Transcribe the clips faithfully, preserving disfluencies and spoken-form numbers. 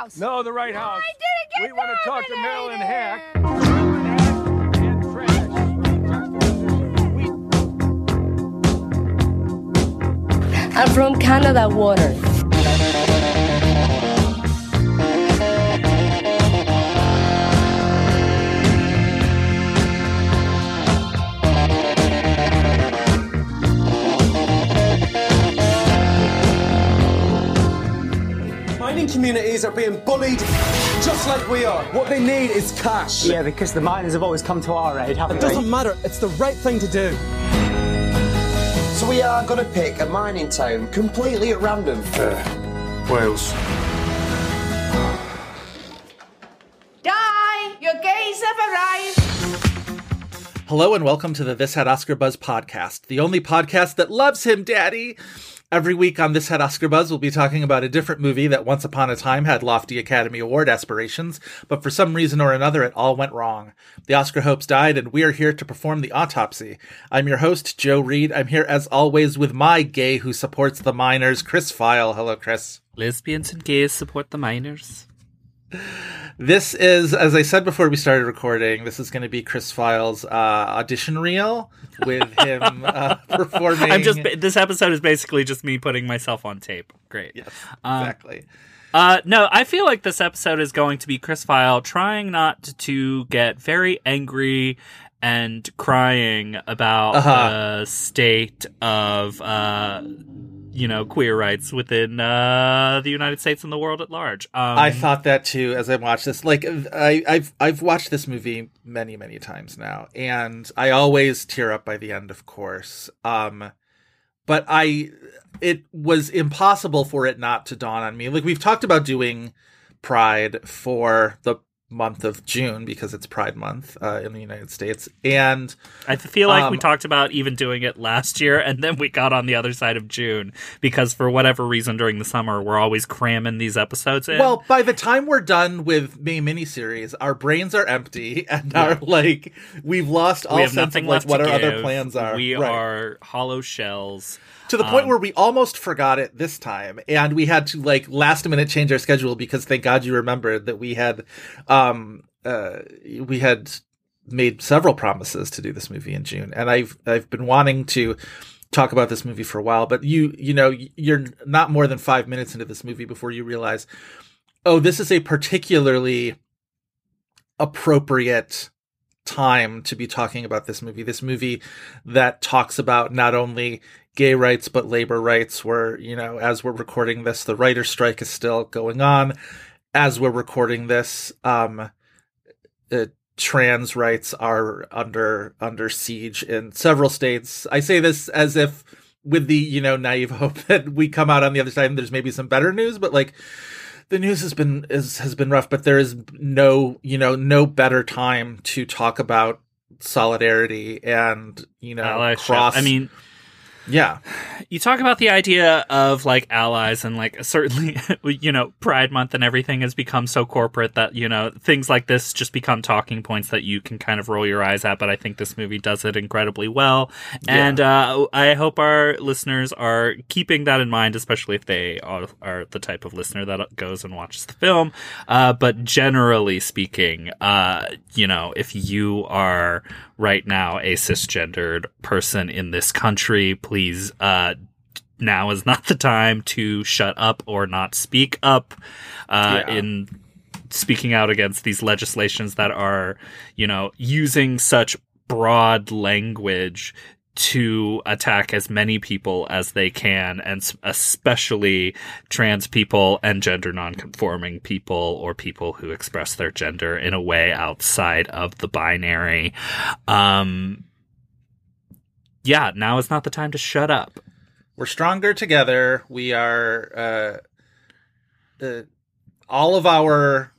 House. No, the right no, house. I didn't get we want to talk to Marilyn Heck. And Trash. I'm from Canada Water. Communities are being bullied just like we are. What they need is cash. Yeah, because the miners have always come to our aid, haven't they? It doesn't matter, it's the right thing to do. So we are going to pick a mining town completely at random. Uh, Wales. Die! Your gays have arrived! Hello and welcome to the This Had Oscar Buzz podcast, the only podcast that loves him, Daddy! Every week on This Had Oscar Buzz, we'll be talking about a different movie that once upon a time had lofty Academy Award aspirations, but for some reason or another, it all went wrong. The Oscar hopes died, and we are here to perform the autopsy. I'm your host, Joe Reed. I'm here, as always, with my gay who supports the miners, Chris Feil. Hello, Chris. Lesbians and gays support the miners. This is, as I said before we started recording, this is going to be Chris Feil's uh, audition reel with him uh, performing. I'm just. This episode is basically just me putting myself on tape. Great. Yes, exactly. Um, uh, no, I feel like this episode is going to be Chris Feil trying not to get very angry and crying about uh-huh. the state of... Uh, you know, queer rights within uh, the United States and the world at large. Um, I thought that too as I watched this. Like, I, I've I've watched this movie many, many times now, and I always tear up by the end, of course. Um, but I, it was impossible for it not to dawn on me. Like, we've talked about doing Pride for the month of June because it's Pride Month uh, in the United States, and I feel like um, we talked about even doing it last year, and then we got on the other side of June because for whatever reason during the summer we're always cramming these episodes in. Well, by the time we're done with May miniseries, our brains are empty and yeah. are like we've lost all we have sense of like what our give. Other plans are. We right. are hollow shells. To the point um, where we almost forgot it this time, and we had to like last minute change our schedule because thank God you remembered that we had, um, uh, we had made several promises to do this movie in June, and I've I've been wanting to talk about this movie for a while, but you you know you're not more than five minutes into this movie before you realize, oh, this is a particularly appropriate time to be talking about this movie. This movie that talks about not only gay rights, but labor rights, where, you know, as we're recording this, the writer's strike is still going on. As we're recording this, um, uh, trans rights are under under siege in several states. I say this as if with the, you know, naive hope that we come out on the other side and there's maybe some better news, but like the news has been is, has been rough, but there is no, you know, no better time to talk about solidarity and, you know, I'll cross. I mean, yeah. You talk about the idea of, like, allies and, like, certainly, you know, Pride Month and everything has become so corporate that, you know, things like this just become talking points that you can kind of roll your eyes at, but I think this movie does it incredibly well. Yeah. And uh, I hope our listeners are keeping that in mind, especially if they are, are the type of listener that goes and watches the film. Uh, but generally speaking, uh, you know, if you are right now a cisgendered person in this country, please, uh, now is not the time to shut up or not speak up uh, yeah. in speaking out against these legislations that are, you know, using such broad language to attack as many people as they can, and especially trans people and gender nonconforming people or people who express their gender in a way outside of the binary. Um, yeah, now is not the time to shut up. We're stronger together. We are uh, uh, all of our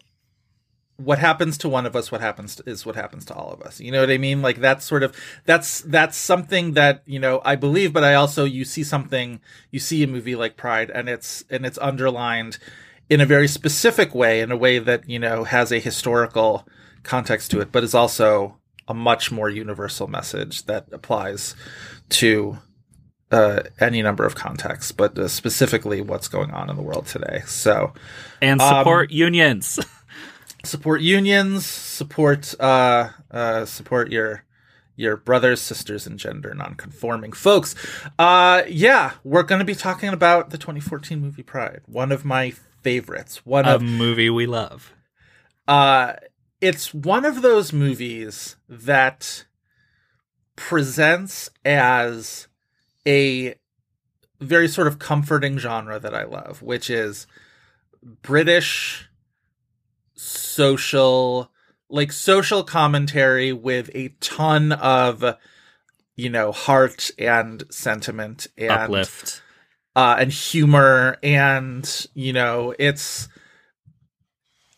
what happens to one of us, what happens to, is what happens to all of us. You know what I mean? Like that's sort of that's that's something that, you know, I believe. But I also you see something you see a movie like Pride and it's and it's underlined in a very specific way, in a way that, you know, has a historical context to it, but is also a much more universal message that applies to uh, any number of contexts, but uh, specifically what's going on in the world today. So, and support um, unions, support unions, support uh, uh, support your your brothers, sisters, and gender nonconforming folks. Uh, yeah, we're going to be talking about the twenty fourteen movie Pride, one of my favorites, one a of movie we love. Uh, it's one of those movies that presents as a very sort of comforting genre that I love, which is British social, like social commentary with a ton of, you know, heart and sentiment and uplift uh, and humor. And, you know, it's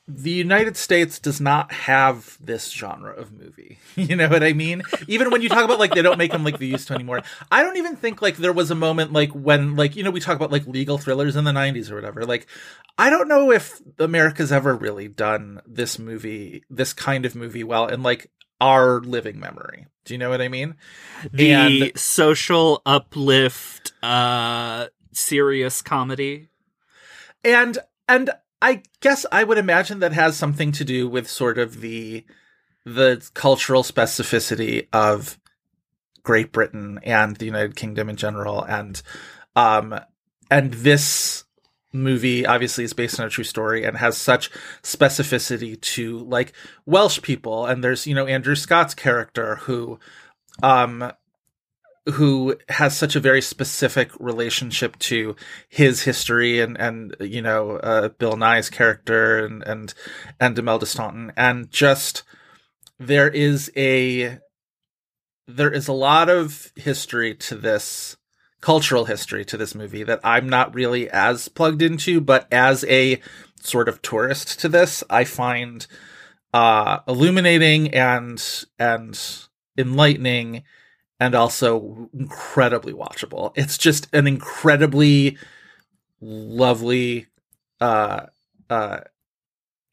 the United States does not have this genre of movie. You know what I mean? Even when you talk about, like, they don't make them like they used to anymore. I don't even think, like, there was a moment, like, when, like, you know, we talk about, like, legal thrillers in the nineties or whatever. Like, I don't know if America's ever really done this movie, this kind of movie well in, like, our living memory. Do you know what I mean? The and, social uplift, uh, serious comedy. And, and... I guess I would imagine that has something to do with sort of the the cultural specificity of Great Britain and the United Kingdom in general. And um, and this movie obviously is based on a true story and has such specificity to, like, Welsh people. And there's, you know, Andrew Scott's character who um, who has such a very specific relationship to his history and, and, you know, uh, Bill Nye's character and, and, and Imelda Staunton. And just, there is a, there is a lot of history to this, cultural history to this movie that I'm not really as plugged into, but as a sort of tourist to this, I find, uh, illuminating and, and enlightening, and also incredibly watchable. It's just an incredibly lovely, uh, uh,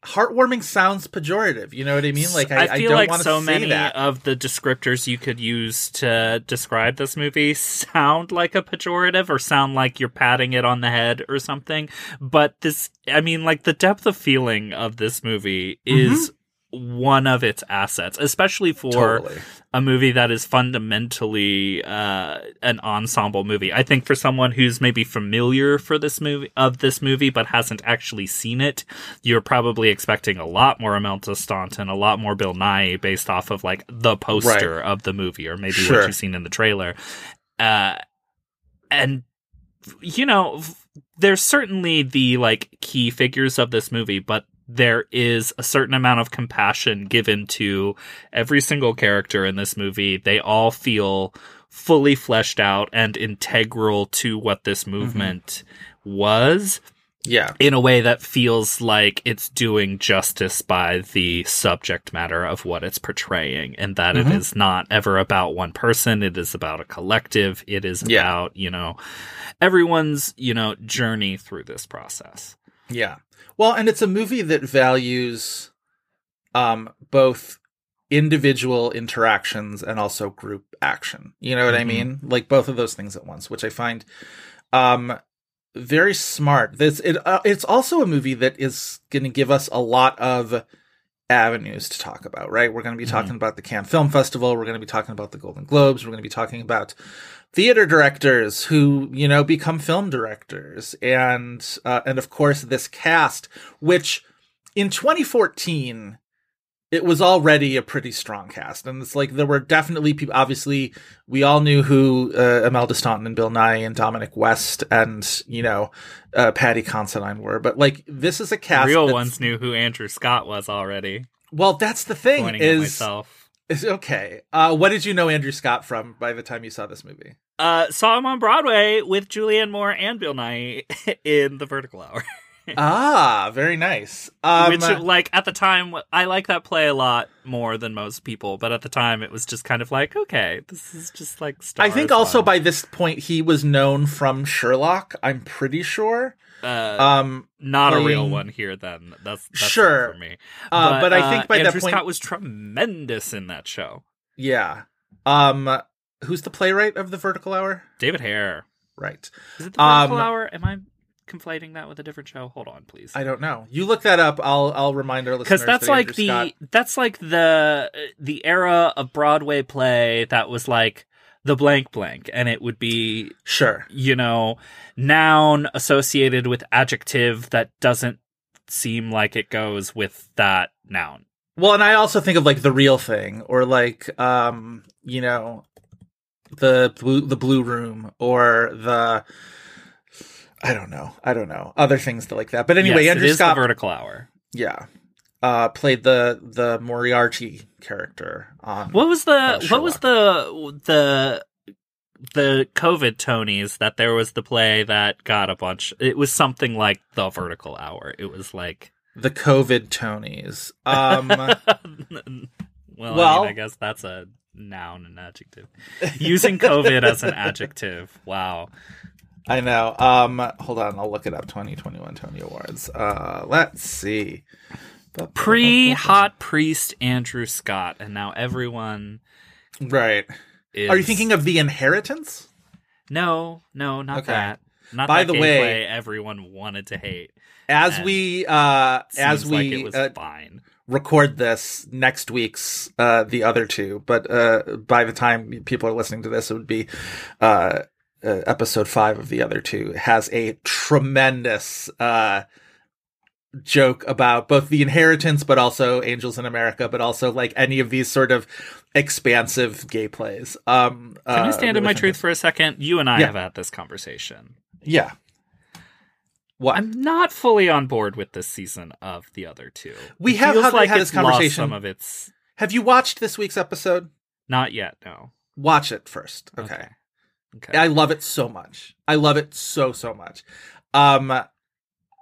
heartwarming sounds pejorative. You know what I mean? Like, I, I feel I don't like want so to many that. Of the descriptors you could use to describe this movie sound like a pejorative or sound like you're patting it on the head or something. But this, I mean, like, the depth of feeling of this movie is. Mm-hmm. One of its assets, especially for totally. A movie that is fundamentally uh, an ensemble movie. I think for someone who's maybe familiar for this movie of this movie, but hasn't actually seen it, you're probably expecting a lot more Imelda Staunton, a lot more Bill Nye based off of, like, the poster right. of the movie or maybe sure. what you've seen in the trailer. Uh, and, you know, there's certainly the, like, key figures of this movie, but there is a certain amount of compassion given to every single character in this movie. They all feel fully fleshed out and integral to what this movement mm-hmm. was. Yeah. In a way that feels like it's doing justice by the subject matter of what it's portraying, and that mm-hmm. it is not ever about one person. It is about a collective. It is yeah. about, you know, everyone's, you know, journey through this process. Yeah. Well, and it's a movie that values um, both individual interactions and also group action. You know what mm-hmm. I mean? Like, both of those things at once, which I find um, very smart. This it uh, it's also a movie that is going to give us a lot of avenues to talk about, right? We're going to be mm-hmm. talking about the Cannes Film Festival. We're going to be talking about the Golden Globes. We're going to be talking about theater directors who, you know, become film directors. And, uh, and of course, this cast, which in twenty fourteen, it was already a pretty strong cast. And it's like, there were definitely people, obviously, we all knew who uh, Imelda Staunton and Bill Nye and Dominic West and, you know, uh, Patty Considine were. But, like, this is a cast. Real ones knew who Andrew Scott was already. Well, that's the thing. Pointing is, at myself. Okay. Uh, what did you know Andrew Scott from by the time you saw this movie? Uh, saw him on Broadway with Julianne Moore and Bill Nye in The Vertical Hour. Ah, very nice. Um, Which, like, at the time, I like that play a lot more than most people, but at the time it was just kind of like, okay, this is just like stars. I think also on. By this point he was known from Sherlock, I'm pretty sure. Uh, um, not playing... a real one here then. That's, that's sure not for me. But, uh, but I think uh, by Andrew that point Scott was tremendous in that show. Yeah. Um, who's the playwright of The Vertical Hour? David Hare. Right. Is it The Vertical um, Hour? Am I conflating that with a different show? Hold on, please. I don't know. You look that up. I'll I'll remind our listeners. Because that's that like the Scott... that's like the the era of Broadway play that was like the blank blank, and it would be sure you know noun associated with adjective that doesn't seem like it goes with that noun. Well, and I also think of like The Real Thing, or like um you know the blue the blue room, or the I don't know I don't know other things that like that. But anyway, yes, Andrew it is Scott, The Vertical Hour. Yeah. Uh, played the the Moriarty character on what was the uh, what was the the the COVID Tonys that there was the play that got a bunch. It was something like The Vertical Hour. It was like the COVID Tonys. Um, well, well I, mean, I guess that's a noun and adjective. Using COVID as an adjective. Wow. I know. Um, hold on, I'll look it up. twenty twenty-one Tony Awards. Uh, let's see. Pre-hot priest Andrew Scott, and now everyone. Right. Is... Are you thinking of The Inheritance? No, no, not okay. that. Not by that the way, play everyone wanted to hate. As and we, uh, as we, like it was uh, fine. Record this next week's uh, The Other Two, but uh, by the time people are listening to this, it would be uh, uh, episode five of The Other Two. It has a tremendous. Uh, joke about both The Inheritance but also Angels in America, but also like any of these sort of expansive gay plays. Um, Can uh, I stand in my truth for a second? You and I yeah. have had this conversation. Yeah. What? I'm not fully on board with this season of The Other Two. We it have feels had, like had this conversation. Some of its... Have you watched this week's episode? Not yet, no. Watch it first. Okay. Okay. okay. I love it so much. I love it so, so much. Um...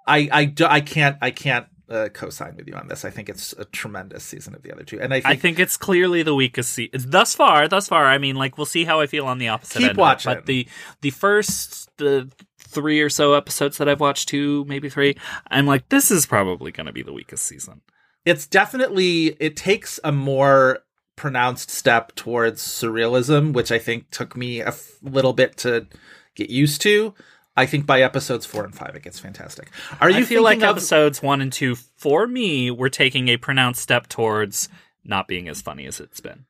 I I, do, I can't I can't uh, co-sign with you on this. I think it's a tremendous season of The Other Two, and I think, I think it's clearly the weakest season thus far. Thus far, I mean, like we'll see how I feel on the opposite. Keep end watching, but the the first the three or so episodes that I've watched, two maybe three, I'm like, this is probably going to be the weakest season. It's definitely it takes a more pronounced step towards surrealism, which I think took me a f- little bit to get used to. I think by episodes four and five, it gets fantastic. Are you I feel like of... episodes one and two, for me, were taking a pronounced step towards not being as funny as it's been.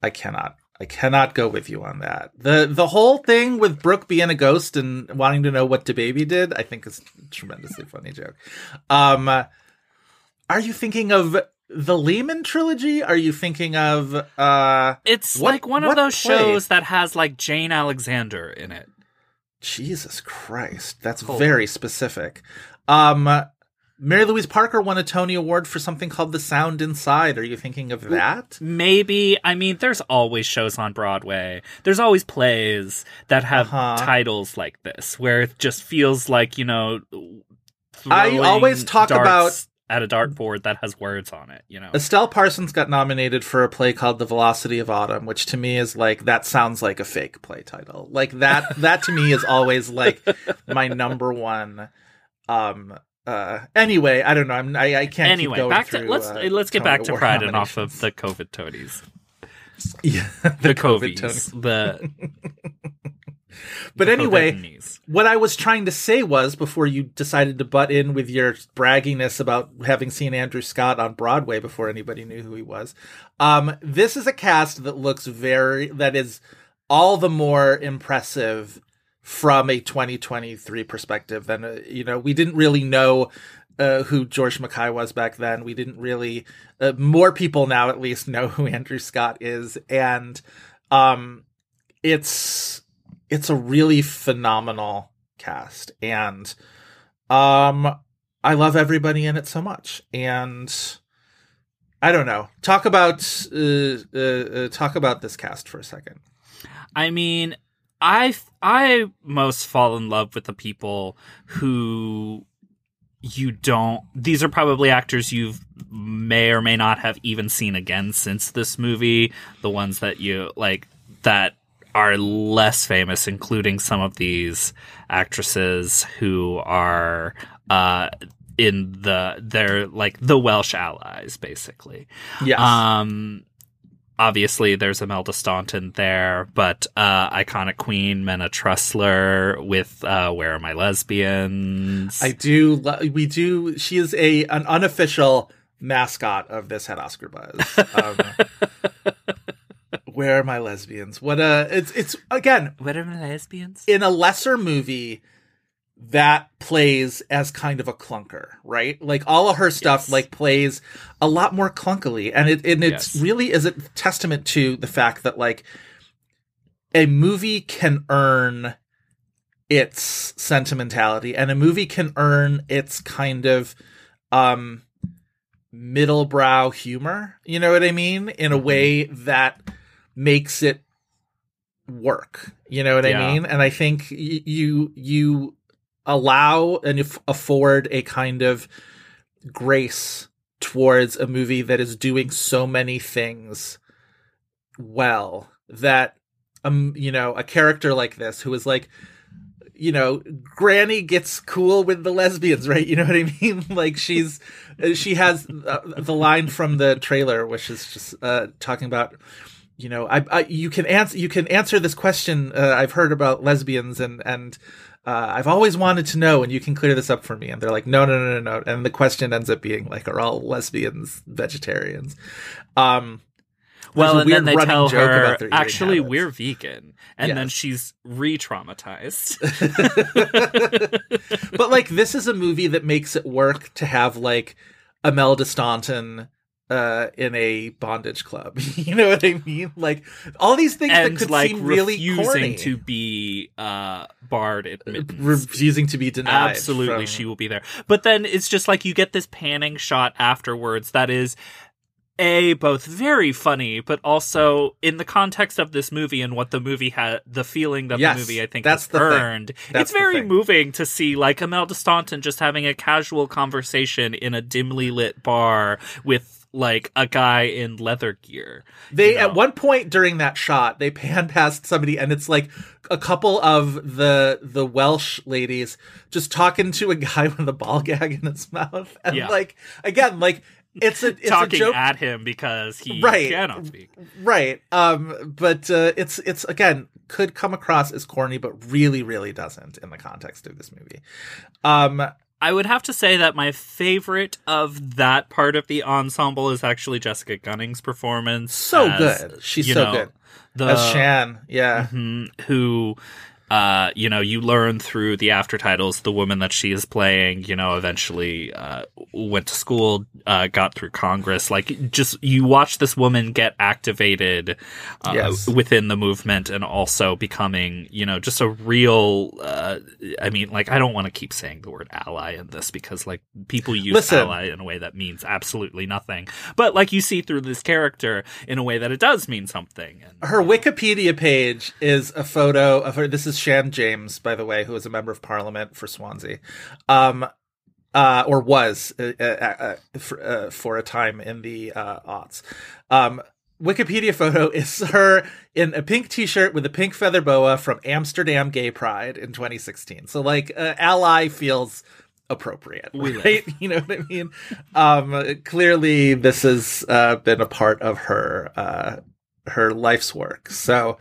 I cannot. I cannot go with you on that. The The whole thing with Brooke being a ghost and wanting to know what DaBaby did, I think is a tremendously funny joke. Um, are you thinking of The Lehman Trilogy? Are you thinking of... Uh, it's what, like one of those play? shows that has like Jane Alexander in it. Jesus Christ, that's Cold. very specific. Um, Mary Louise Parker won a Tony Award for something called The Sound Inside. Are you thinking of that? Maybe. I mean, there's always shows on Broadway. There's always plays that have uh-huh. titles like this, where it just feels like, you know, I always talk about at a dartboard that has words on it, you know. Estelle Parsons got nominated for a play called The Velocity of Autumn, which to me is like, that sounds like a fake play title. Like that, that to me is always like my number one. Um, uh, anyway, I don't know. I'm, I, I can't anyway, keep going back through. To, let's, uh, let's get back to Pride and off of the COVID Tonys. Yeah, the, the COVID Tonys. The... But anyway, what I was trying to say was, before you decided to butt in with your bragginess about having seen Andrew Scott on Broadway before anybody knew who he was, um, this is a cast that looks very, that is all the more impressive from a twenty twenty-three perspective. And, uh, you know, we didn't really know uh, who George Mackay was back then. We didn't really, uh, more people now at least know who Andrew Scott is. And um, it's... It's a really phenomenal cast, and um, I love everybody in it so much. And I don't know, talk about uh, uh, uh, talk about this cast for a second. I mean, I I most fall in love with the people who you don't. These are probably actors you may or may not have even seen again since this movie. The ones that you like that. Are less famous, including some of these actresses who are uh, in the they're like the Welsh allies, basically. Yes. Um, obviously there's Imelda Staunton there, but uh, iconic queen, Mena Tressler with uh, Where Are My Lesbians? I do. Lo- we do. She is a an unofficial mascot of This Had Oscar Buzz. Um, Where Are My Lesbians? What a it's it's again. Where Are My Lesbians? In a lesser movie that plays as kind of a clunker, right? Like all of her stuff, yes. like plays a lot more clunkily, and it and it's yes. really is a testament to the fact that like a movie can earn its sentimentality, and a movie can earn its kind of um, middle brow humor. You know what I mean? In a way that makes it work. You know what yeah. I mean? And I think y- you you. allow and afford a kind of grace towards a movie that is doing so many things well that, um, you know, a character like this who is like, you know, Granny gets cool with the lesbians, right? You know what I mean? Like she's, she has uh, the line from the trailer, which is just uh, talking about, you know, I, I you can answer, you can answer this question uh, I've heard about lesbians and, and, Uh, I've always wanted to know, and you can clear this up for me. And they're like, no, no, no, no, no. And the question ends up being like, are all lesbians vegetarians? Um, well, and then they tell her, actually, we're vegan. And yes. then she's re-traumatized. But like, this is a movie that makes it work to have like Imelda Staunton uh, in a bondage club. You know what I mean? Like all these things and, that could like, seem really corny. Refusing to be uh, barred admittance. Refusing to be denied. Absolutely, from... she will be there. But then it's just like you get this panning shot afterwards that is, A, both very funny, but also in the context of this movie and what the movie had, the feeling that yes, the movie, I think, that's has earned. That's it's very moving to see, like, Imelda Staunton just having a casual conversation in a dimly lit bar with like a guy in leather gear. They you know? At one point during that shot, they pan past somebody, and it's like a couple of the the Welsh ladies just talking to a guy with a ball gag in his mouth, and yeah. like again, like it's a it's talking a joke. At him because he right, cannot speak. Right. Um. But uh, it's it's again could come across as corny, but really, really doesn't in the context of this movie. Um. I would have to say that my favorite of that part of the ensemble is actually Jessica Gunning's performance. So as, good. She's so know, good. The, as Shan, yeah. Mm-hmm, who, uh, you know, you learn through the aftertitles, the woman that she is playing, you know, eventually uh, went to school, uh, got through Congress. Like, just you watch this woman get activated uh, yes. within the movement and also becoming, you know, just a real... Uh, I mean, like, I don't want to keep saying the word ally in this because, like, people use Listen. ally in a way that means absolutely nothing. But, like, you see through this character in a way that it does mean something. And, her Wikipedia page is a photo of her. This is Shan James, by the way, who is a member of Parliament for Swansea. Um, uh, or was uh, uh, uh, for, uh, for a time in the uh, aughts. Um Wikipedia photo is her in a pink t-shirt with a pink feather boa from Amsterdam Gay Pride in twenty sixteen. So like uh, ally feels appropriate, right? You know what I mean? Um, clearly this has uh, been a part of her, uh, her life's work. So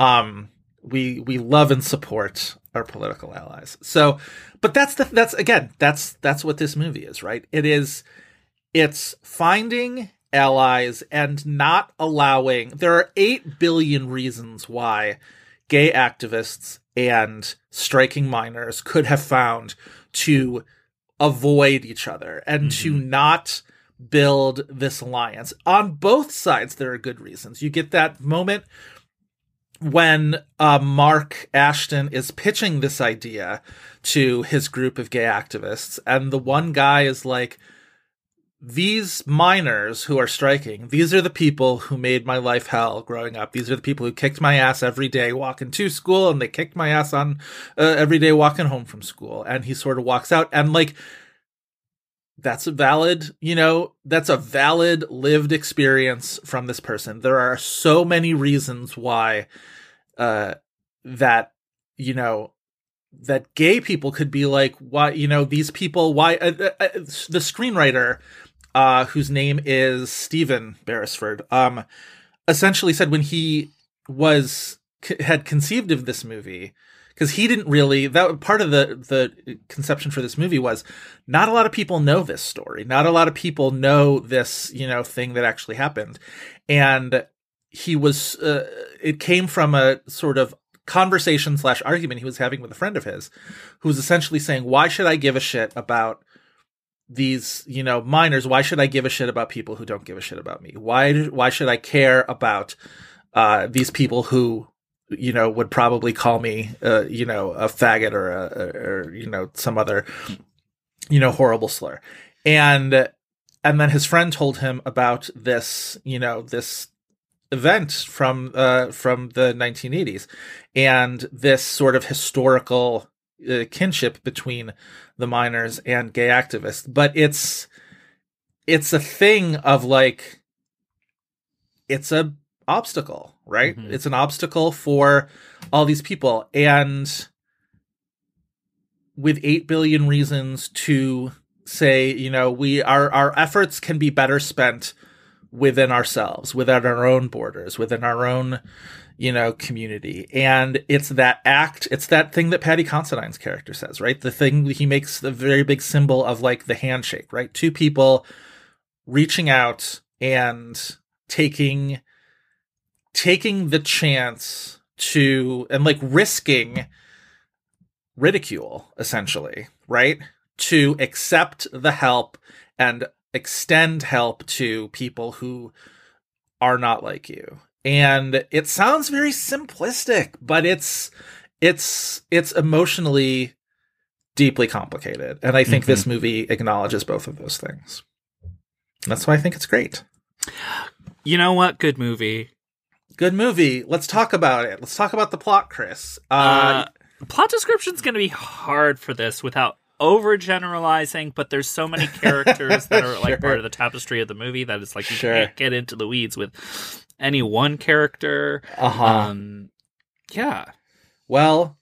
um, we, we love and support our political allies. So, but that's the, that's again, that's, that's what this movie is, right? It is, it's finding allies and not allowing. There are eight billion reasons why gay activists and striking minors could have found to avoid each other and mm-hmm. to not build this alliance. On both sides, there are good reasons. You get that moment when uh, Mark Ashton is pitching this idea to his group of gay activists, and the one guy is like, these minors who are striking, these are the people who made my life hell growing up. These are the people who kicked my ass every day walking to school, and they kicked my ass on uh, every day walking home from school. And he sort of walks out, and like, that's a valid, you know, that's a valid lived experience from this person. There are so many reasons why uh, that, you know, that gay people could be like, why, you know, these people, why uh, uh, the screenwriter, Uh, whose name is Stephen Beresford, um, essentially said when he was had conceived of this movie, because he didn't really, that part of the, the conception for this movie was not a lot of people know this story. Not a lot of people know this, you know, thing that actually happened. And he was, uh, it came from a sort of conversation slash argument he was having with a friend of his who was essentially saying, why should I give a shit about these, you know, minors? Why should I give a shit about people who don't give a shit about me? Why, why should I care about uh, these people who, you know, would probably call me, uh, you know, a faggot or, a, or, you know, some other, you know, horrible slur. And, and then his friend told him about this, you know, this event from, uh, from the nineteen eighties and this sort of historical uh, kinship between the miners and gay activists. But it's, it's a thing of like, it's a obstacle, right? Mm-hmm. It's an obstacle for all these people. And with eight billion reasons to say, you know, we our our efforts can be better spent within ourselves, within our own borders, within our own, you know, community. And it's that act, it's that thing that Paddy Considine's character says, right? The thing he makes the very big symbol of, like, the handshake, right? Two people reaching out and taking taking the chance to, and like risking ridicule, essentially, right? To accept the help and extend help to people who are not like you. And it sounds very simplistic, but it's, it's, it's emotionally deeply complicated. And I think mm-hmm. this movie acknowledges both of those things. That's why I think it's great. You know what? Good movie. Good movie. Let's talk about it. Let's talk about the plot, Chris. Uh, uh, plot description's going to be hard for this without overgeneralizing, but there's so many characters that are sure. like part of the tapestry of the movie that it's like you sure. can't get into the weeds with any one character. Uh-huh. Um, yeah. Well,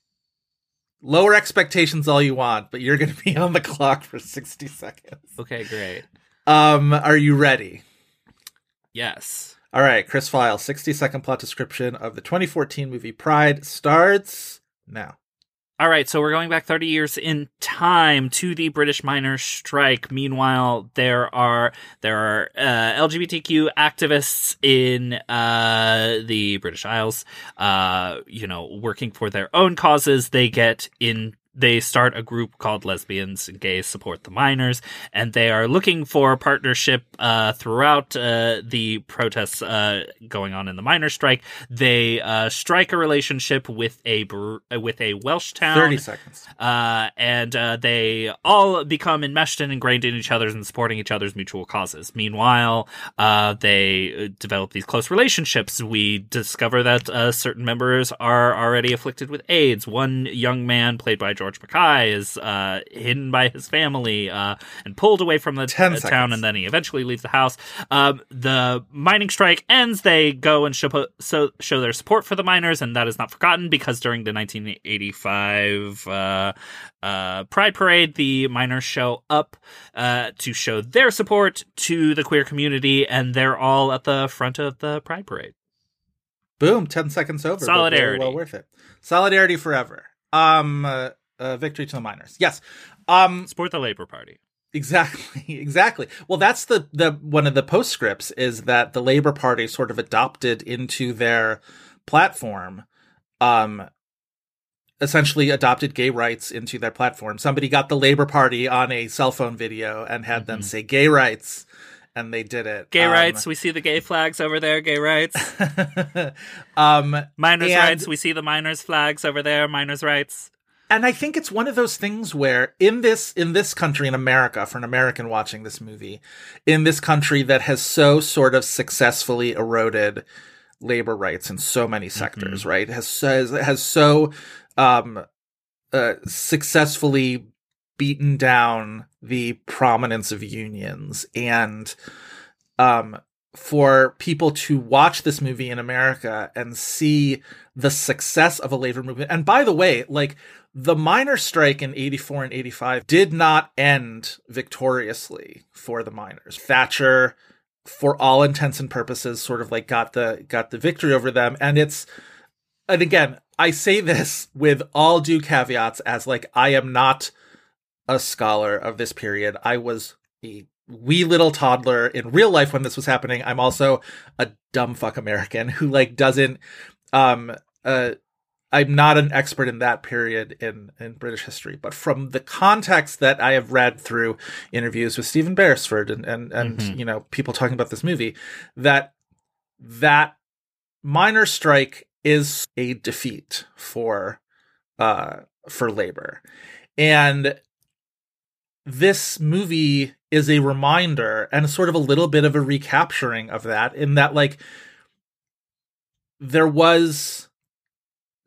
lower expectations all you want, but you're going to be on the clock for sixty seconds. Okay, great. Um, are you ready? Yes. All right, Chris Feil, sixty-second plot description of the twenty fourteen movie Pride starts now. All right, so we're going back thirty years in time to the British miners' strike. Meanwhile, there are there are uh, L G B T Q activists in uh, the British Isles, uh, you know, working for their own causes. They get in. They start a group called Lesbians and Gays Support the Miners, and they are looking for partnership uh, throughout uh, the protests uh, going on in the miners' strike. They uh, strike a relationship with a with a Welsh town. Thirty seconds, uh, and uh, they all become enmeshed and ingrained in each other's and supporting each other's mutual causes. Meanwhile, uh, they develop these close relationships. We discover that uh, certain members are already afflicted with AIDS. One young man, played by George Mackay, is uh, hidden by his family uh, and pulled away from the t- town, and then he eventually leaves the house. Um, the mining strike ends. They go and show, so, show their support for the miners, and that is not forgotten because during the nineteen eighty-five uh, uh, Pride Parade, the miners show up uh, to show their support to the queer community, and they're all at the front of the Pride Parade. Boom, ten seconds over. Solidarity. Well worth it. Solidarity forever. Um... Uh, Uh, victory to the miners. Yes. Um, Support the Labour Party. Exactly. Exactly. Well, that's the, the one of the postscripts is that the Labour Party sort of adopted into their platform, um, essentially adopted gay rights into their platform. Somebody got the Labour Party on a cell phone video and had mm-hmm. them say gay rights, and they did it. Gay um, rights. We see the gay flags over there. Gay rights. um, miners' and- rights. We see the miners' flags over there. Miners' rights. And I think it's one of those things where in this in this country, in America, for an American watching this movie, in this country that has so sort of successfully eroded labor rights in so many sectors, mm-hmm. right, has has, has so um, uh, successfully beaten down the prominence of unions. And um, for people to watch this movie in America and see the success of a labor movement. And by the way, like, the miners' strike in eighty-four and eighty-five did not end victoriously for the miners. Thatcher for all intents and purposes, sort of like got the got the victory over them. And it's, and again, I say this with all due caveats, as like, I am not a scholar of this period. I was a wee little toddler in real life when this was happening. I'm also a dumb fuck American who like doesn't, um, uh, I'm not an expert in that period in, in British history, but from the context that I have read through interviews with Stephen Beresford and, and, and mm-hmm. you know, people talking about this movie, that that minor strike is a defeat for, uh, for labor. And this movie is a reminder and sort of a little bit of a recapturing of that, in that like there was...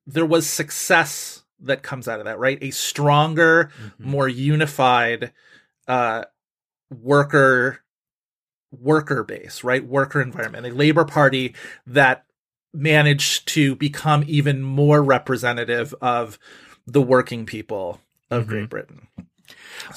there was success that comes out of that, right? A stronger, mm-hmm. more unified uh, worker worker base, right? Worker environment, a Labour Party that managed to become even more representative of the working people of mm-hmm. Great Britain.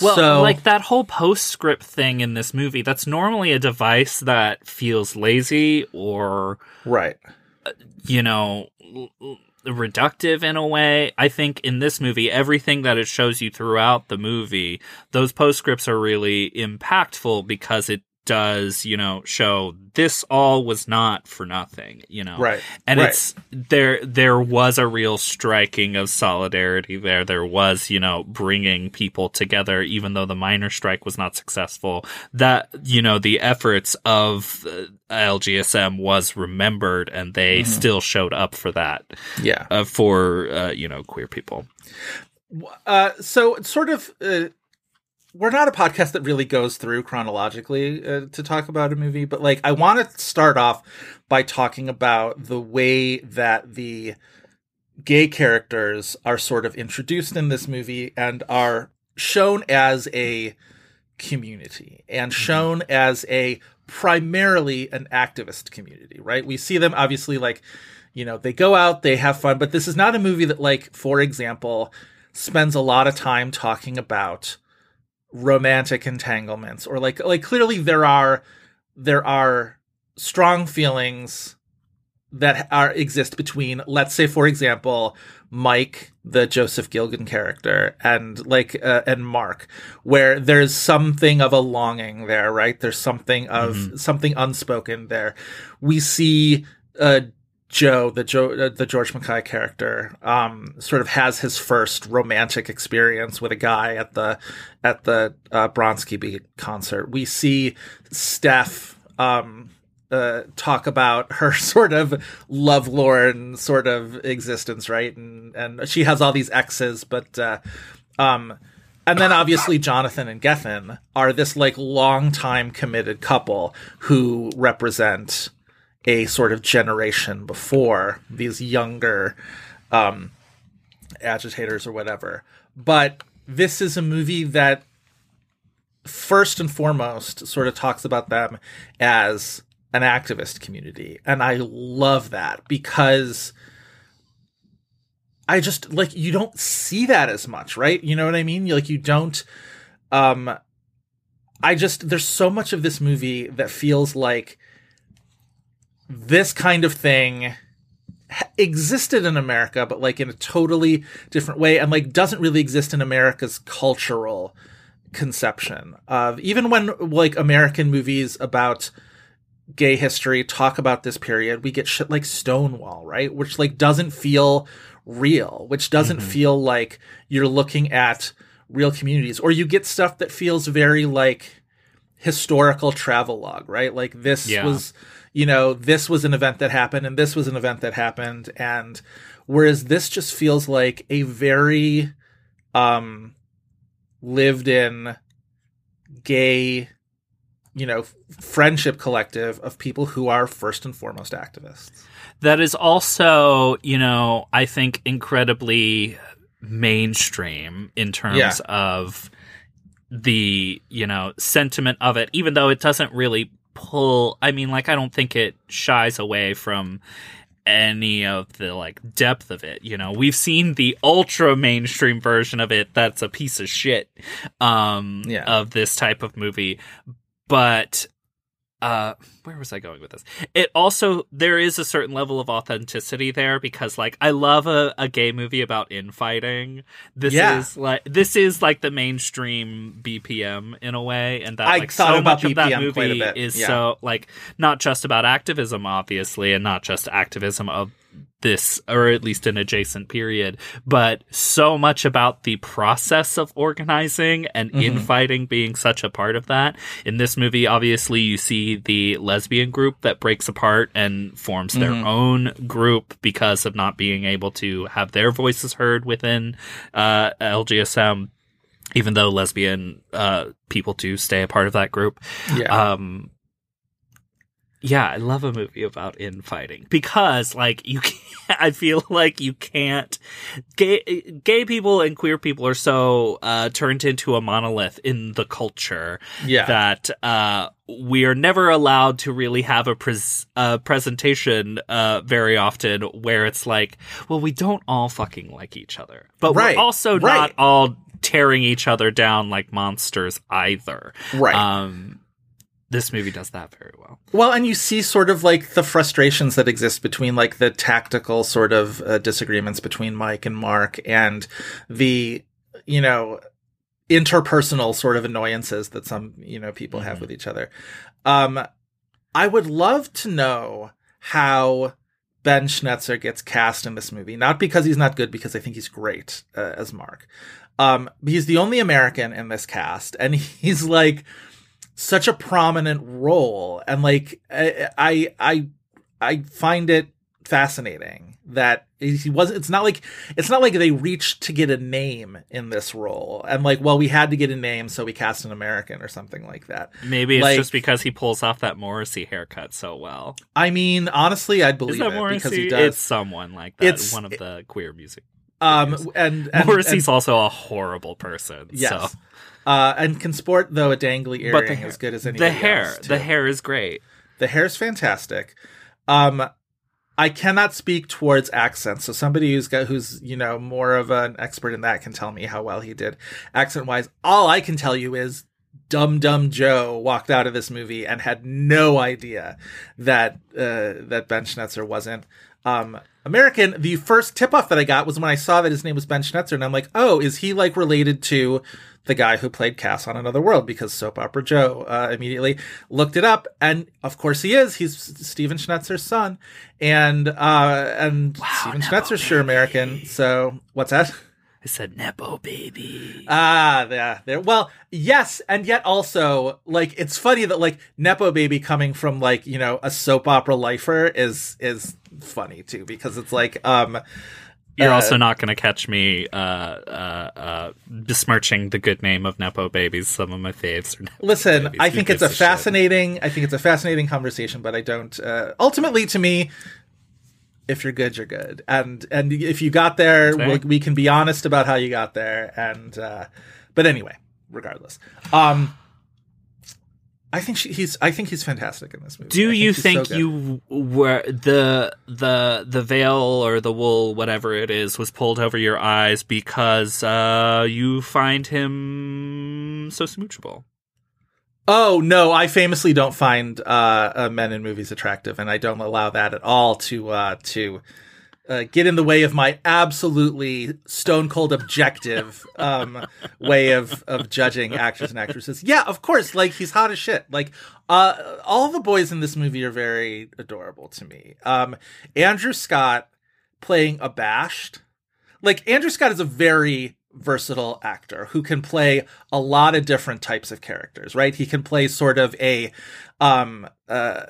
Well, so, like that whole postscript thing in this movie, that's normally a device that feels lazy or... Right. Uh, you know... L- l- reductive in a way. I think in this movie, everything that it shows you throughout the movie, those postscripts are really impactful because it does, you know, show this all was not for nothing, you know. Right. And right. it's there there was a real striking of solidarity there. There was, you know, bringing people together, even though the minor strike was not successful. That, you know, the efforts of L G S M was remembered and they mm-hmm. still showed up for that. Yeah. Uh, for, uh, you know, queer people. Uh, so it's sort of... Uh... We're not a podcast that really goes through chronologically uh, to talk about a movie, but like I want to start off by talking about the way that the gay characters are sort of introduced in this movie and are shown as a community and shown as a primarily an activist community, right? We see them obviously like, you know, they go out, they have fun, but this is not a movie that like, for example, spends a lot of time talking about romantic entanglements or like like clearly there are there are strong feelings that are exist between, let's say, for example, Mike, the Joseph Gilgan character, and like uh, and Mark, where there's something of a longing there, right? There's something of mm-hmm. something unspoken there. We see uh Joe, the Joe, uh, the George Mackay character, um, sort of has his first romantic experience with a guy at the at the uh, Bronski Beat concert. We see Steph um, uh, talk about her sort of lovelorn sort of existence, right? And and she has all these exes, but uh, um, and then obviously Jonathan and Gethin are this like longtime committed couple who represent a sort of generation before these younger um, agitators or whatever. But this is a movie that first and foremost sort of talks about them as an activist community. And I love that because I just like, you don't see that as much, right? You know what I mean? You, like you don't, um, I just, there's so much of this movie that feels like this kind of thing existed in America, but like in a totally different way, and like doesn't really exist in America's cultural conception of, even when like American movies about gay history talk about this period, we get shit like Stonewall, right? Which like doesn't feel real, which doesn't mm-hmm. feel like you're looking at real communities, or you get stuff that feels very like historical travelogue, right? Like this yeah. was, you know, this was an event that happened and this was an event that happened. And whereas this just feels like a very um, lived in gay, you know, friendship collective of people who are first and foremost activists. That is also, you know, I think incredibly mainstream in terms yeah. of the, you know, sentiment of it, even though it doesn't really pull, I mean, like, I don't think it shies away from any of the, like, depth of it, you know? We've seen the ultra-mainstream version of it that's a piece of shit um, yeah. of this type of movie, but Uh, where was I going with this? It also, there is a certain level of authenticity there because, like, I love a, a gay movie about infighting. This yeah. is like this is like the mainstream B P M in a way, and that like so much B P M of that movie is yeah. so like not just about activism, obviously, and not just activism of this or at least an adjacent period, but so much about the process of organizing and mm-hmm. infighting being such a part of that. In this movie, obviously, you see the lesbian group that breaks apart and forms their mm-hmm. own group because of not being able to have their voices heard within uh, L G S M, even though lesbian uh, people do stay a part of that group. Yeah. Um, Yeah, I love a movie about infighting because, like, you can't, I feel like you can't. Gay, gay people and queer people are so uh, turned into a monolith in the culture yeah. that uh, we are never allowed to really have a pres- uh, presentation uh, very often where it's like, well, we don't all fucking like each other, but right. we're also right. not all tearing each other down like monsters either. Right. Um, This movie does that very well. Well, and you see sort of like the frustrations that exist between like the tactical sort of uh, disagreements between Mike and Mark and the, you know, interpersonal sort of annoyances that some, you know, people mm-hmm. have with each other. Um, I would love to know how Ben Schnetzer gets cast in this movie. Not because he's not good, because I think he's great uh, as Mark. Um, he's the only American in this cast, and he's like such a prominent role, and like I I I find it fascinating that he wasn't. It's not like it's not like they reached to get a name in this role, and like, well, we had to get a name, so we cast an American or something like that. Maybe it's like, just because he pulls off that Morrissey haircut so well. I mean, honestly, I'd believe it Morrissey? Because he does. It's someone like that. It's one of the it, queer music. Um, and, and Morrissey's and, also a horrible person. Yes. So. Uh, and can sport, though, a dangly earring as good as anybody else. The hair. Else, the hair is great. The hair is fantastic. Um, I cannot speak towards accents, so somebody who's got, who's, you know, more of an expert in that can tell me how well he did accent-wise. All I can tell you is Dumb Dumb Joe walked out of this movie and had no idea that uh, that Ben Schnetzer wasn't Um, American. The first tip-off that I got was when I saw that his name was Ben Schnetzer, and I'm like, oh, is he, like, related to the guy who played Cass on Another World? Because Soap Opera Joe uh, immediately looked it up, and of course he is. He's Stephen Schnetzer's son, and uh, and wow, Stephen Schnetzer's sure American, so what's that? I said, Nepo baby. Ah, yeah. There. Well, yes, and yet also, like, it's funny that, like, Nepo baby coming from, like, you know, a soap opera lifer is is funny, too, because it's like, um... You're uh, also not going to catch me uh, uh, uh, besmirching the good name of Nepo babies. Some of my faves are Nepo Listen, babies. I think it's a fascinating... Shit. I think it's a fascinating conversation, but I don't... Uh, ultimately, to me... If you're good, you're good, and and if you got there, we'll, we can be honest about how you got there. And uh, but anyway, regardless, um, I think she, he's I think he's fantastic in this movie. Do I you think, think so you were the the the veil or the wool, whatever it is, was pulled over your eyes because uh, you find him so smoochable? Oh, no, I famously don't find uh, uh, men in movies attractive, and I don't allow that at all to uh, to uh, get in the way of my absolutely stone-cold objective um, way of, of judging actors and actresses. Yeah, of course, like, he's hot as shit. Like, uh, all the boys in this movie are very adorable to me. Um, Andrew Scott playing abashed. Like, Andrew Scott is a very... versatile actor who can play a lot of different types of characters, right? He can play sort of a um uh,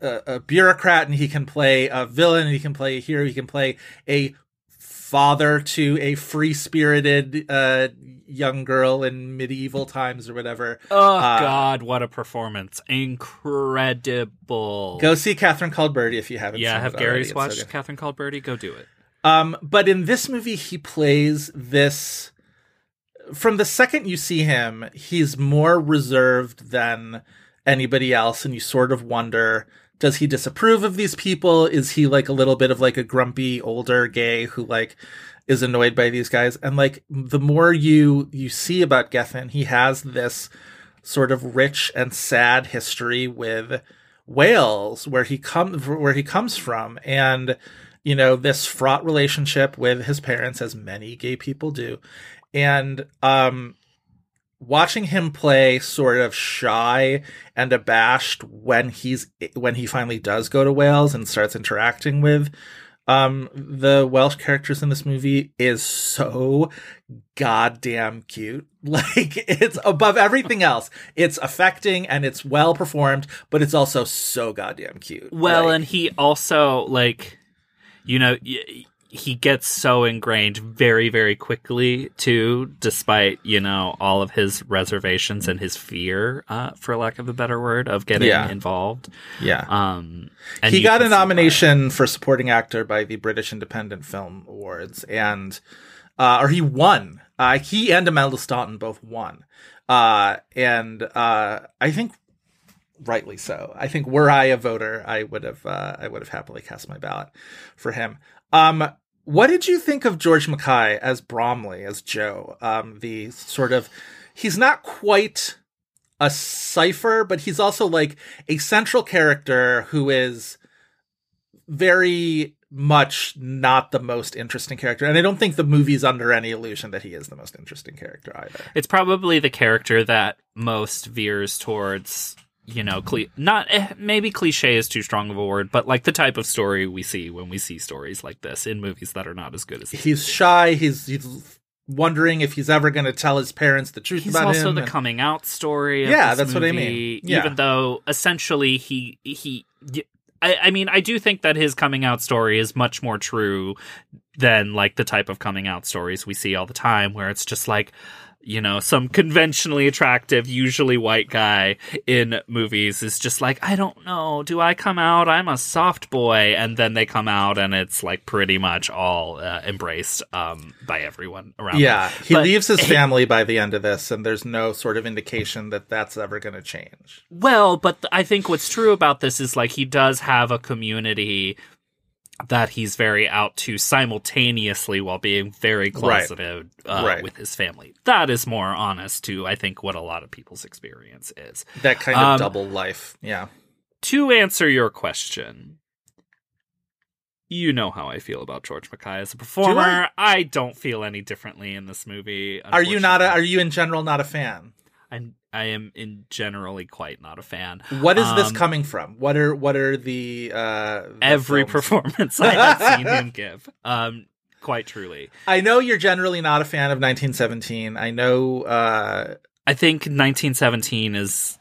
a, a bureaucrat, and he can play a villain, and he can play a hero, he can play a father to a free-spirited uh young girl in medieval times or whatever. Oh uh, god, what a performance. Incredible. Go see Catherine Called Birdie if you haven't yeah, seen it. Yeah, have Gary's watched so Catherine Called Birdie, go do it. Um, but in this movie, he plays this, from the second you see him, he's more reserved than anybody else. And you sort of wonder, does he disapprove of these people? Is he like a little bit of like a grumpy older gay who like is annoyed by these guys? And like, the more you, you see about Gethin, he has this sort of rich and sad history with Wales, where he come where he comes from, and you know, this fraught relationship with his parents, as many gay people do, and um, watching him play sort of shy and abashed when he's when he finally does go to Wales and starts interacting with um, the Welsh characters in this movie is so goddamn cute. Like, it's above everything else. It's affecting and it's well performed, but it's also so goddamn cute. Well, like, and he also, like, you know, he gets so ingrained very, very quickly too, despite, you know, all of his reservations and his fear, uh, for lack of a better word, of getting yeah. involved. Yeah. Um, and he got a nomination for supporting actor by the British Independent Film Awards, and, uh, or he won. Uh, he and Imelda Staunton both won. Uh, and uh, I think rightly so. I think were I a voter, I would have uh, I would have happily cast my ballot for him. Um, what did you think of George Mackay as Bromley, as Joe? Um, the sort of, he's not quite a cipher, but he's also like a central character who is very much not the most interesting character, and I don't think the movie's under any illusion that he is the most interesting character either. It's probably the character that most veers towards, you know, cli- not eh, maybe cliche is too strong of a word, but like the type of story we see when we see stories like this in movies that are not as good as this. He's movie. shy. He's he's wondering if he's ever going to tell his parents the truth he's about him. He's also the and... coming out story. Of yeah, this that's movie, what I mean. Yeah. Even though essentially he he. Y- I, I mean, I do think that his coming out story is much more true than like the type of coming out stories we see all the time, where it's just like, you know, some conventionally attractive, usually white guy in movies is just like, I don't know, do I come out? I'm a soft boy. And then they come out and it's like pretty much all uh, embraced um, by everyone around. Yeah, them. he but leaves his family by the end of this, and there's no sort of indication that that's ever going to change. Well, but I think what's true about this is like he does have a community that he's very out to simultaneously while being very closeted right. Uh, right. with his family. That is more honest to, I think, what a lot of people's experience is. That kind of um, double life, yeah. To answer your question, you know how I feel about George Mackay as a performer. Do I? I don't feel any differently in this movie. Are you not? A, are you in general not a fan? I'm. I am in generally quite not a fan. What is um, this coming from? What are what are the, uh, the every films? Performance I have seen him give? Um, quite truly, I know you're generally not a fan of nineteen seventeen. I know. Uh, I think nineteen seventeen is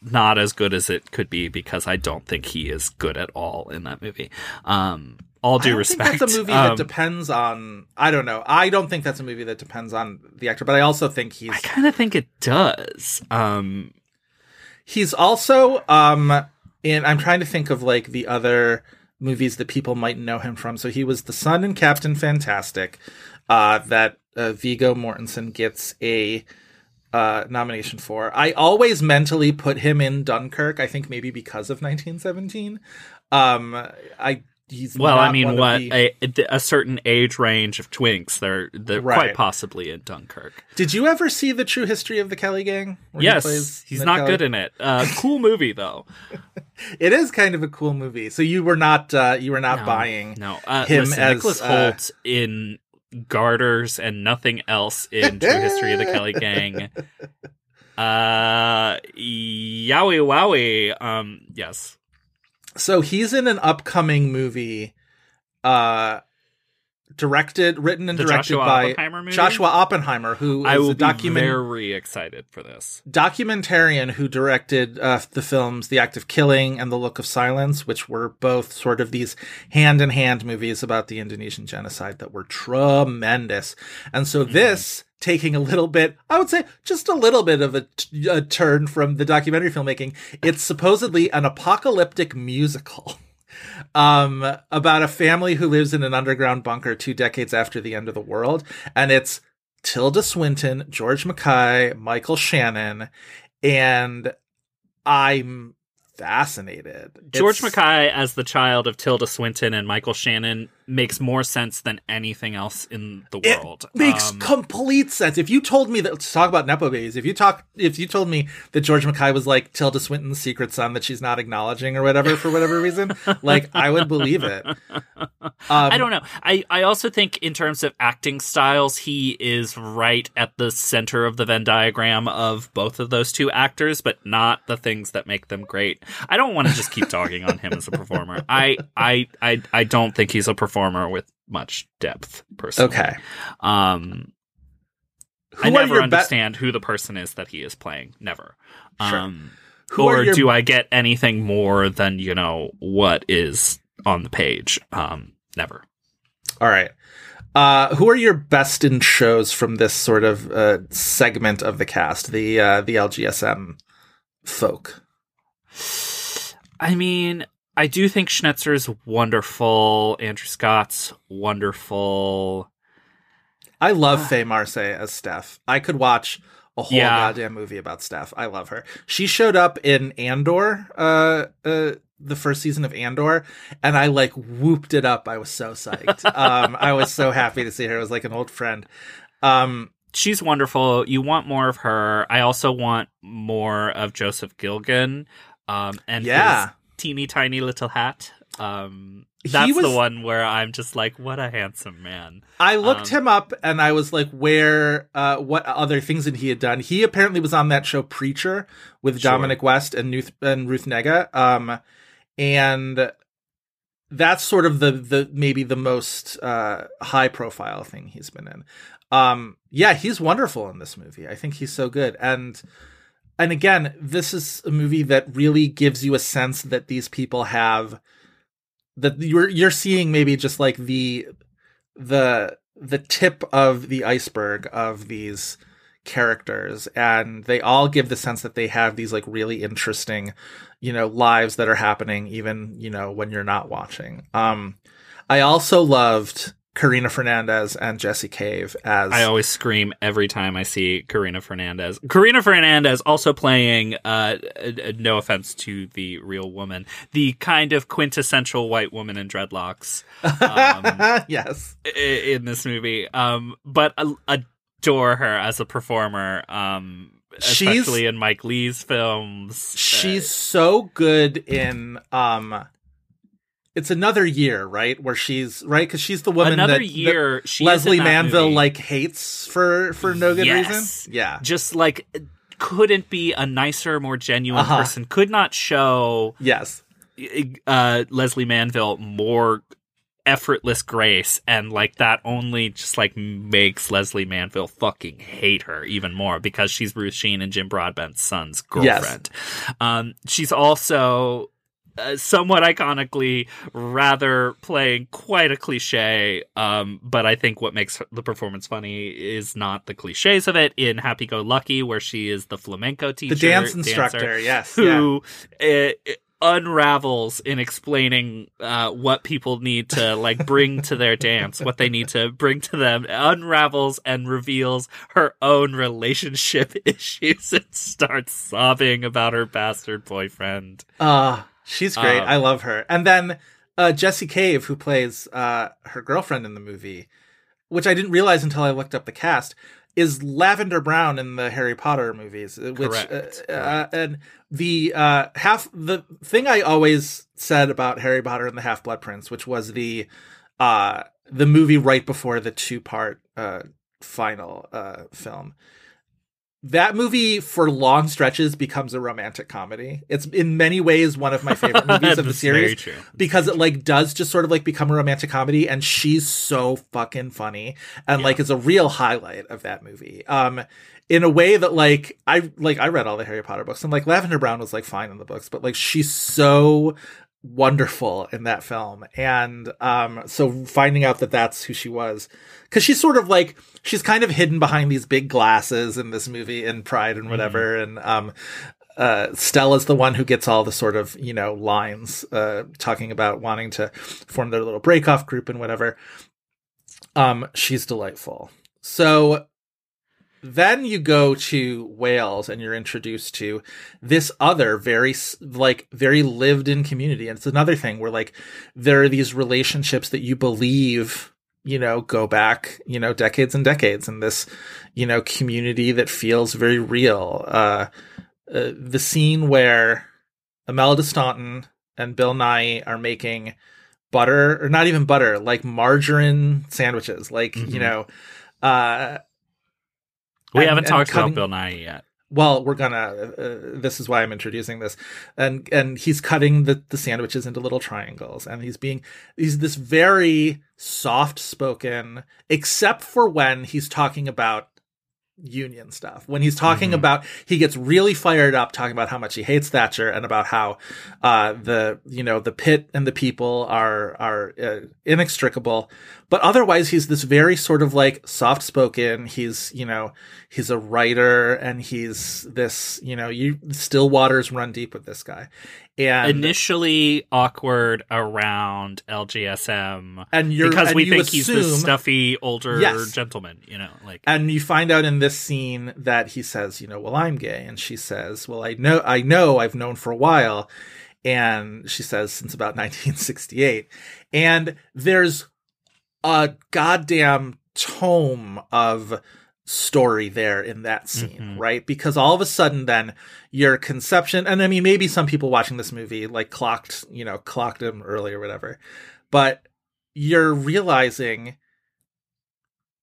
not as good as it could be, because I don't think he is good at all in that movie. Um, all due I don't respect, think that's a movie um, that depends on. I don't know. I don't think that's a movie that depends on the actor, but I also think he's. I kind of think it does. Um, he's also um, in. I'm trying to think of like the other movies that people might know him from. So he was the son in Captain Fantastic. Uh, that uh, Viggo Mortensen gets a uh, nomination for. I always mentally put him in Dunkirk. I think maybe because of nineteen seventeen. Um, I. He's well, I mean, what the... a, a certain age range of twinks, they're, they're right. quite possibly in Dunkirk. Did you ever see The True History of the Kelly Gang? Yes, he he's Ned not Kelly? Good in it. Uh, cool movie, though. It is kind of a cool movie. So you were not uh, you were not no, buying no. Uh, him listen, as Nicholas Holt uh, in Garters and nothing else in True History of the Kelly Gang. Uh, yowie wowie. Um, yes. So he's in an upcoming movie, uh, directed, written, and the directed Joshua by Oppenheimer Joshua Oppenheimer, who is I will a document- be very excited for this documentarian who directed uh, the films *The Act of Killing* and *The Look of Silence*, which were both sort of these hand-in-hand movies about the Indonesian genocide that were tremendous. And so mm-hmm. this. Taking a little bit, I would say just a little bit of a, t- a turn from the documentary filmmaking. It's supposedly an apocalyptic musical um, about a family who lives in an underground bunker two decades after the end of the world. And it's Tilda Swinton, George Mackay, Michael Shannon. And I'm fascinated. George it's... Mackay as the child of Tilda Swinton and Michael Shannon makes more sense than anything else in the world. It makes um, complete sense. If you told me that, let's talk about nepo babies. If you talk, if you told me that George Mackay was like Tilda Swinton's secret son that she's not acknowledging or whatever for whatever reason, like I would believe it. Um, I don't know. I, I also think in terms of acting styles, he is right at the center of the Venn diagram of both of those two actors, but not the things that make them great. I don't want to just keep dogging on him as a performer. I I I I don't think he's a performer. Performer with much depth, personally. Okay. Um, I never understand be- who the person is that he is playing. Never. Sure. Um, who or your- do I get anything more than, you know, what is on the page? Um, never. All right. Uh, who are your best in shows from this sort of uh, segment of the cast, the uh, the L G S M folk? I mean... I do think Schnetzer's wonderful. Andrew Scott's wonderful. I love uh, Faye Marseille as Steph. I could watch a whole yeah. goddamn movie about Steph. I love her. She showed up in Andor, uh, uh, the first season of Andor, and I like whooped it up. I was so psyched. um, I was so happy to see her. It was like an old friend. Um, She's wonderful. You want more of her. I also want more of Joseph Gilgan. Um, and yeah. His teeny tiny little hat. Um, that's was, the one where I'm just like, what a handsome man. I looked um, him up and I was like, where, uh, what other things that he had done? He apparently was on that show Preacher with sure. Dominic West and Ruth, and Ruth Negga. Um, and that's sort of the, the, maybe the most, uh, high profile thing he's been in. Um, yeah, he's wonderful in this movie. I think he's so good. And, And again, this is a movie that really gives you a sense that these people have, that you're you're seeing maybe just like the the the tip of the iceberg of these characters, and they all give the sense that they have these like really interesting, you know, lives that are happening even, you know, when you're not watching. Um, I also loved Karina Fernandez and Jesse Cave as... I always scream every time I see Karina Fernandez. Karina Fernandez also playing, uh, no offense to the real woman, the kind of quintessential white woman in dreadlocks. Um, yes. In this movie. Um, but adore her as a performer, um, especially she's, in Mike Leigh's films. She's uh, so good in... Um, It's another year, right? Where she's right because she's the woman another that, year, that she Leslie Manville movie. like hates for for no good yes. reason. Yeah, just like couldn't be a nicer, more genuine uh-huh. person. Could not show yes uh, Leslie Manville more effortless grace, and like that only just like makes Leslie Manville fucking hate her even more because she's Ruth Sheen and Jim Broadbent's son's girlfriend. Yes. Um, she's also. Uh, somewhat iconically, rather playing quite a cliche, um, but I think what makes the performance funny is not the cliches of it. In Happy Go Lucky, where she is the flamenco teacher, the dance instructor, dancer, yes, who yeah. uh, unravels in explaining uh, what people need to like bring to their dance, what they need to bring to them, unravels and reveals her own relationship issues and starts sobbing about her bastard boyfriend. Ah. Uh. She's great. Um, I love her. And then uh, Jesse Cave, who plays uh, her girlfriend in the movie, which I didn't realize until I looked up the cast, is Lavender Brown in the Harry Potter movies. Which, correct. Uh, correct. Uh, and the uh, half the thing I always said about Harry Potter and the Half-Blood Prince, which was the uh, the movie right before the two part uh, final uh, film. That movie, for long stretches, becomes a romantic comedy. It's in many ways one of my favorite movies of the series because it like does just sort of like become a romantic comedy, and she's so fucking funny and yeah. like is a real highlight of that movie. Um, in a way that like I like I read all the Harry Potter books and like Lavender Brown was like fine in the books, but like she's so wonderful in that film, and um, so finding out that that's who she was, because she's sort of like. She's kind of hidden behind these big glasses in this movie in Pride and whatever. Mm-hmm. And um, uh, Stella's the one who gets all the sort of, you know, lines uh, talking about wanting to form their little breakoff group and whatever. Um, she's delightful. So Then you go to Wales and you're introduced to this other very, like, very lived in community. And it's another thing where, like, there are these relationships that you believe, you know, go back, you know, decades and decades, and this, you know, community that feels very real. Uh, uh, the scene where Imelda Staunton and Bill Nye are making butter, or not even butter, like margarine sandwiches, like, mm-hmm. you know, uh, we and, haven't and talked cutting, about Bill Nye yet. Well, we're gonna. Uh, this is why I'm introducing this, and and he's cutting the, the sandwiches into little triangles, and he's being he's this very soft spoken, except for when he's talking about union stuff. When he's talking mm-hmm. about, he gets really fired up talking about how much he hates Thatcher and about how uh, the you know the pit and the people are are uh, inextricable. But otherwise, he's this very sort of like soft spoken. He's you know he's a writer, and he's this you know you still waters run deep with this guy. And initially awkward around L G S M, and you're, because and we you think assume, he's this stuffy older yes. gentleman, you know, like. And you find out in this scene that he says, you know, well, I'm gay, and she says, well, I know, I know, I've known for a while, and she says since about nineteen sixty-eight, and there's a goddamn tome of story there in that scene, mm-hmm. right? Because all of a sudden then your conception, and I mean, maybe some people watching this movie like clocked, you know, clocked him early or whatever, but you're realizing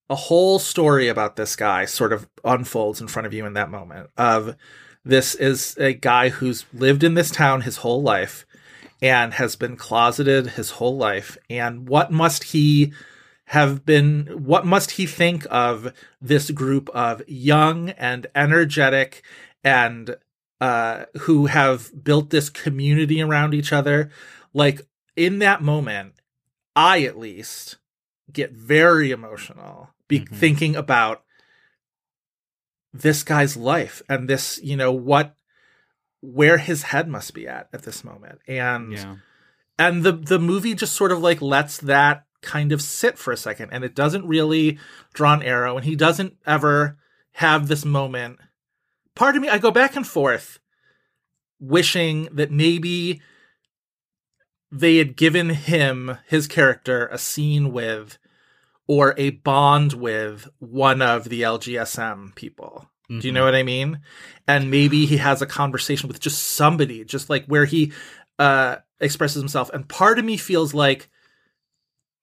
a whole story about this guy sort of unfolds in front of you in that moment of this is a guy who's lived in this town his whole life and has been closeted his whole life. And what must he have been, what must he think of this group of young and energetic and uh, who have built this community around each other? Like, in that moment, I at least get very emotional be- mm-hmm. thinking about this guy's life and this, you know, what, where his head must be at at this moment. And, yeah. and the, the movie just sort of like lets that kind of sit for a second, and it doesn't really draw an arrow, and he doesn't ever have this moment. Pardon me, I go back and forth wishing that maybe they had given him, his character, a scene with or a bond with one of the L G S M people. Mm-hmm. Do you know what I mean? And maybe he has a conversation with just somebody, just like where he uh expresses himself. And part of me feels like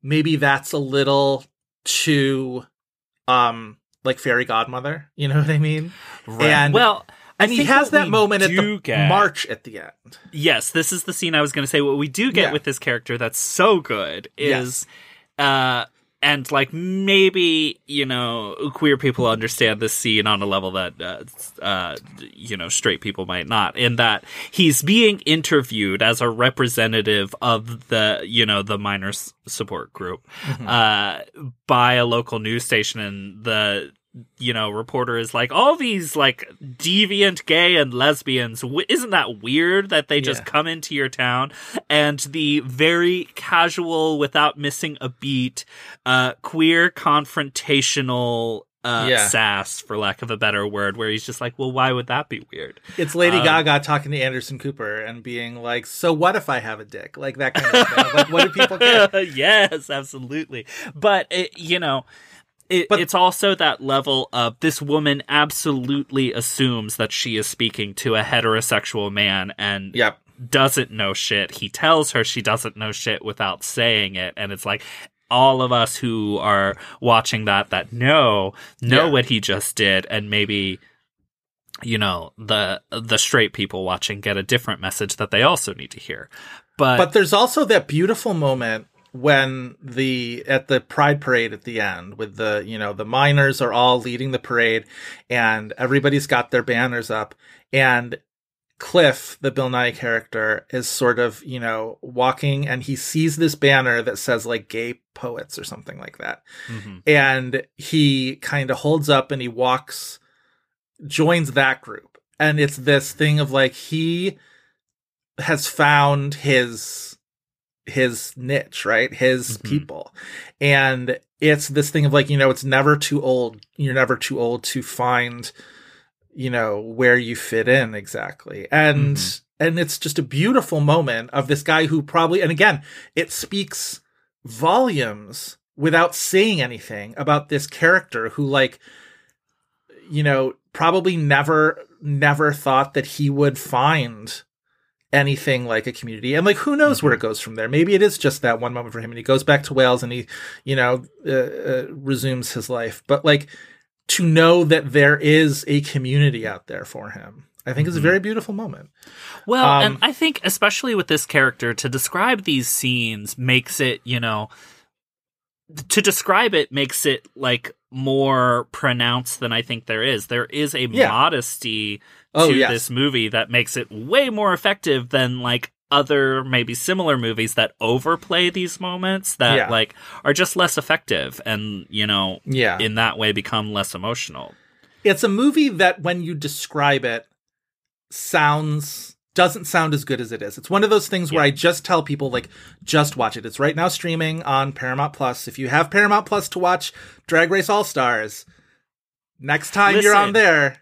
maybe that's a little too, um, like fairy godmother. You know what I mean? Right. And well, and he has that moment at the get, march at the end. Yes, this is the scene I was going to say. What we do get yeah. with this character that's so good is, yes. uh, and like maybe you know queer people understand this scene on a level that uh, uh, you know straight people might not. In that he's being interviewed as a representative of the you know the miners support group mm-hmm. uh, by a local news station, and the you know reporter is like, all these like deviant gay and lesbians. W- isn't that weird that they just yeah. come into your town? And the very casual, without missing a beat, uh queer confrontational uh yeah. sass, for lack of a better word, where he's just like, well, why would that be weird? It's Lady um, Gaga talking to Anderson Cooper and being like, so what if I have a dick? Like that kind of thing. Like, what do people care? Yes, absolutely. But it, you know It, but it's also that level of this woman absolutely assumes that she is speaking to a heterosexual man and yep. doesn't know shit. He tells her she doesn't know shit without saying it. And it's like, all of us who are watching that, that know, know yeah. what he just did. And maybe, you know, the the straight people watching get a different message that they also need to hear. But, but there's also that beautiful moment when the at the Pride parade at the end, with the you know the miners are all leading the parade, and everybody's got their banners up, and Cliff, the Bill Nye character, is sort of you know walking, and he sees this banner that says like gay poets or something like that, mm-hmm. and he kind of holds up and he walks, joins that group, and it's this thing of like he has found his. his niche, right? His mm-hmm. people. And it's this thing of like, you know, it's never too old. You're never too old to find, you know, where you fit in exactly. And, mm-hmm. and it's just a beautiful moment of this guy who probably, and again, it speaks volumes without saying anything about this character who, like, you know, probably never, never thought that he would find anything like a community. And like, who knows mm-hmm. where it goes from there? Maybe it is just that one moment for him and he goes back to Wales and he, you know, uh, uh, resumes his life. But like, to know that there is a community out there for him, I think mm-hmm. is a very beautiful moment. Well, um, and I think especially with this character, to describe these scenes makes it, you know, to describe it makes it like more pronounced than I think there is. There is a yeah. modesty oh, to yes. this movie that makes it way more effective than like other maybe similar movies that overplay these moments that yeah. like are just less effective and, you know, yeah. in that way become less emotional. It's a movie that when you describe it sounds doesn't sound as good as it is. It's one of those things yeah. where I just tell people, like, just watch it. It's right now streaming on Paramount Plus. If you have Paramount Plus to watch Drag Race All-Stars, next time Listen, you're on there.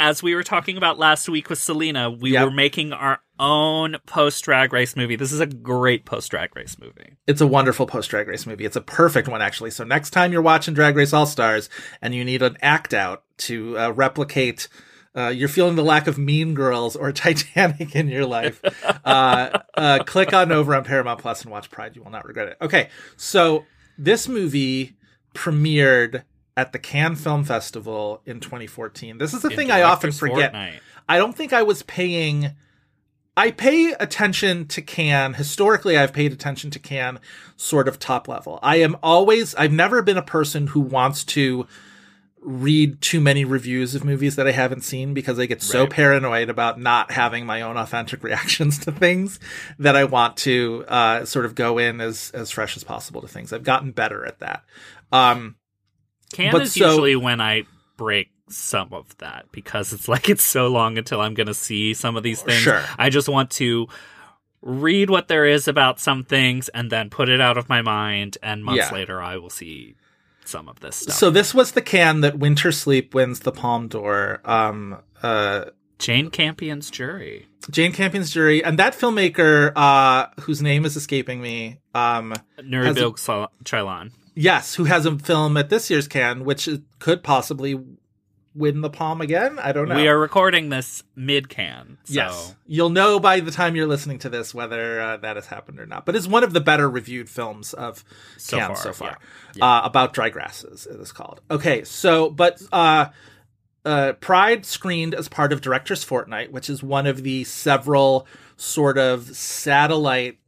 As we were talking about last week with Selena, we yep. were making our own post-Drag Race movie. This is a great post-Drag Race movie. It's a wonderful post-Drag Race movie. It's a perfect one, actually. So next time you're watching Drag Race All-Stars and you need an act-out to uh, replicate... Uh, you're feeling the lack of Mean Girls or Titanic in your life, uh, uh, click on over on Paramount Plus and watch Pride. You will not regret it. Okay, so this movie premiered at the Cannes Film Festival in twenty fourteen. This is the thing I often forget. Fortnite. I don't think I was paying... I pay attention to Cannes. Historically, I've paid attention to Cannes sort of top level. I am always... I've never been a person who wants to... read too many reviews of movies that I haven't seen because I get so right. paranoid about not having my own authentic reactions to things that I want to uh, sort of go in as as fresh as possible to things. I've gotten better at that. Um, Cannes is so, usually when I break some of that because it's like it's so long until I'm going to see some of these things. Sure. I just want to read what there is about some things and then put it out of my mind. And months yeah. later, I will see some of this stuff. So this was the Cannes that Winter Sleep wins the Palme d'Or. Um, uh, Jane Campion's Jury. Jane Campion's Jury. And that filmmaker, uh, whose name is escaping me. Um, Nuribil Ceylan. Yes, who has a film at this year's Cannes, which could possibly win the Palme again. I don't know. We are recording this mid-Cannes. So. Yes. You'll know by the time you're listening to this whether uh, that has happened or not. But it's one of the better reviewed films of so Cannes far, so far. Yeah. Uh, yeah. About dry grasses, it is called. Okay, so, but uh, uh, Pride screened as part of Director's Fortnight, which is one of the several sort of satellite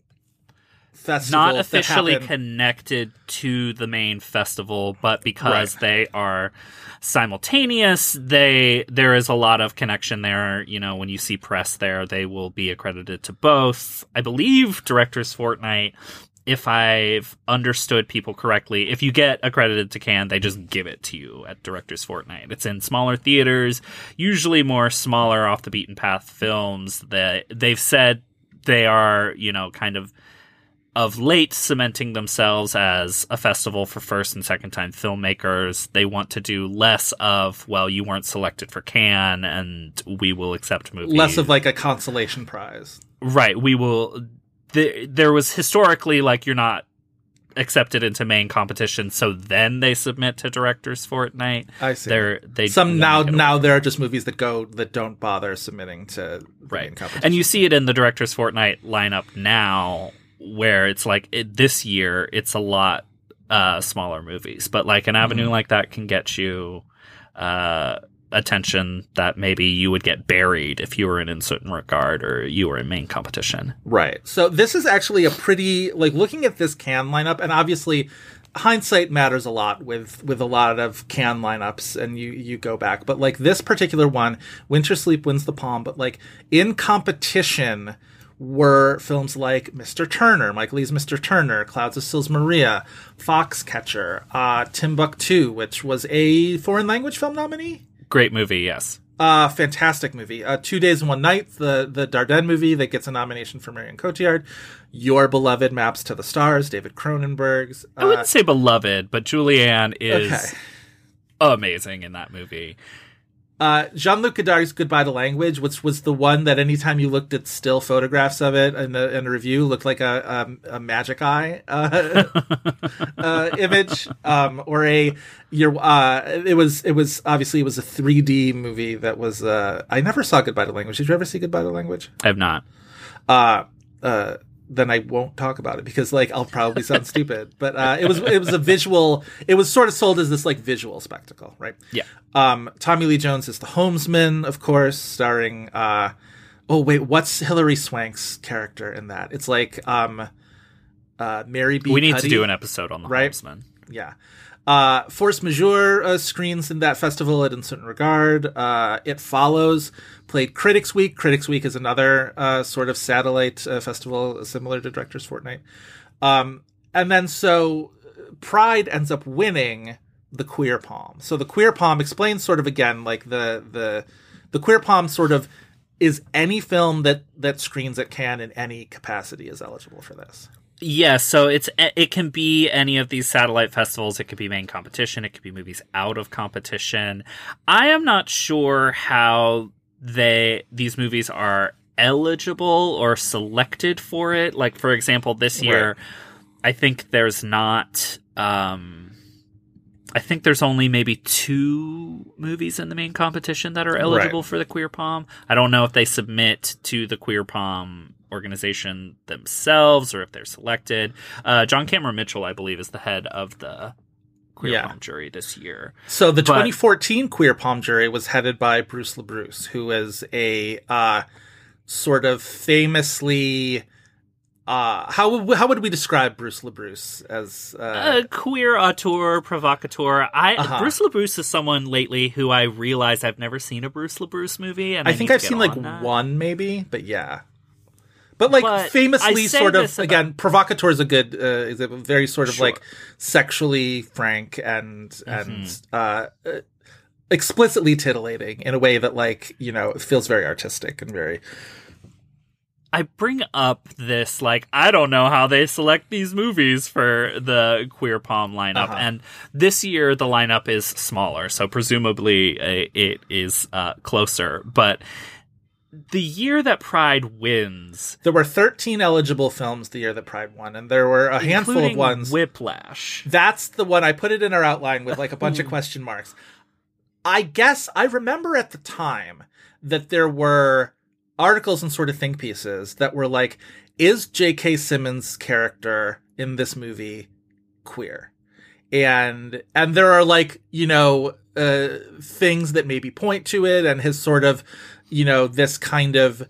festivals. Not officially that connected to the main festival, but because right. they are... simultaneous, they there is a lot of connection there. You know, when you see press there, they will be accredited to both. I believe Director's Fortnight, if I've understood people correctly, if you get accredited to Cannes, they just give it to you at Director's Fortnight. It's in smaller theaters, usually more smaller, off the beaten path films that they've said they are, you know, kind of of late cementing themselves as a festival for first and second time filmmakers. They want to do less of, well, you weren't selected for Cannes and we will accept movies. Less of like a consolation prize. Right. We will. Th- there was historically like you're not accepted into main competition. So then they submit to Director's Fortnight. I see. They're, they Some now, now there are just movies that go that don't bother submitting to right. main competition. And you see it in the Director's Fortnight lineup now, where it's like it, this year it's a lot uh, smaller movies, but like an avenue mm-hmm. like that can get you uh, attention that maybe you would get buried if you were in In Certain Regard or you were in main competition. Right. So this is actually a pretty, like, looking at this Cannes lineup, and obviously hindsight matters a lot with with a lot of Cannes lineups, and you you go back, but like this particular one, Winter Sleep wins the Palme, but like in competition were films like Mister Turner, Mike Leigh's Mister Turner, Clouds of Sils Maria, Foxcatcher, uh, Timbuktu, which was a foreign language film nominee. Great movie, yes. Uh, fantastic movie. Uh, Two Days and One Night, the, the Dardenne movie that gets a nomination for Marion Cotillard. Your beloved Maps to the Stars, David Cronenberg's. Uh, I wouldn't say beloved, but Julianne is okay. amazing in that movie. Uh, Jean-Luc Godard's Goodbye to Language, which was the one that anytime you looked at still photographs of it in the in a review looked like a a, a magic eye uh, uh, image, um, or a your uh, it was it was obviously it was a three D movie that was. Uh, I never saw Goodbye to Language. Did you ever see Goodbye to Language? I have not. Uh, uh, then I won't talk about it because like I'll probably sound stupid. But uh, it was it was a visual. It was sort of sold as this like visual spectacle, right? Yeah. Um, Tommy Lee Jones is the Homesman, of course, starring, uh, oh wait, what's Hilary Swank's character in that? It's like, um, uh, Mary B. We Cuddy, need to do an episode on the right? Homesman. Yeah. Uh, Force Majeure uh, screens in that festival at In Certain Regard. Uh, It Follows played Critics Week. Critics Week is another, uh, sort of satellite uh, festival similar to Directors Fortnight. Um, and then so Pride ends up winning the Queer Palm. So the Queer Palm explains sort of again like the the the Queer Palm sort of is any film that that screens at Cannes in any capacity is eligible for this. Yeah, so it's it can be any of these satellite festivals. It could be main competition. It could be movies out of competition. I am not sure how they these movies are eligible or selected for it. Like for example, this year, right. I think there's not. Um, I think there's only maybe two movies in the main competition that are eligible right. for the Queer Palm. I don't know if they submit to the Queer Palm organization themselves or if they're selected. Uh, John Cameron Mitchell, I believe, is the head of the Queer yeah. Palm jury this year. So the but, twenty fourteen Queer Palm jury was headed by Bruce LaBruce, who is a uh, sort of famously... Uh, how how would we describe Bruce LaBruce as uh... a queer auteur, provocateur? I uh-huh. Bruce LaBruce is someone lately who I realize I've never seen a Bruce LaBruce movie, and I, I think I've seen on like that. one maybe, but yeah, but like but famously sort of about... again, provocateur is a good uh, is a very sort of sure. like sexually frank and mm-hmm. and uh, explicitly titillating in a way that like you know feels very artistic and very. I bring up this, like, I don't know how they select these movies for the Queer Palm lineup. Uh-huh. And this year, the lineup is smaller, so presumably uh, it is uh, closer. But the year that Pride wins... There were thirteen eligible films the year that Pride won, and there were a handful of ones... Whiplash. That's the one. I put it in our outline with, like, a bunch of question marks. I guess I remember at the time that there were... articles and sort of think pieces that were like, is J K Simmons' character in this movie queer? And and there are like, you know, uh, things that maybe point to it and his sort of, you know, this kind of,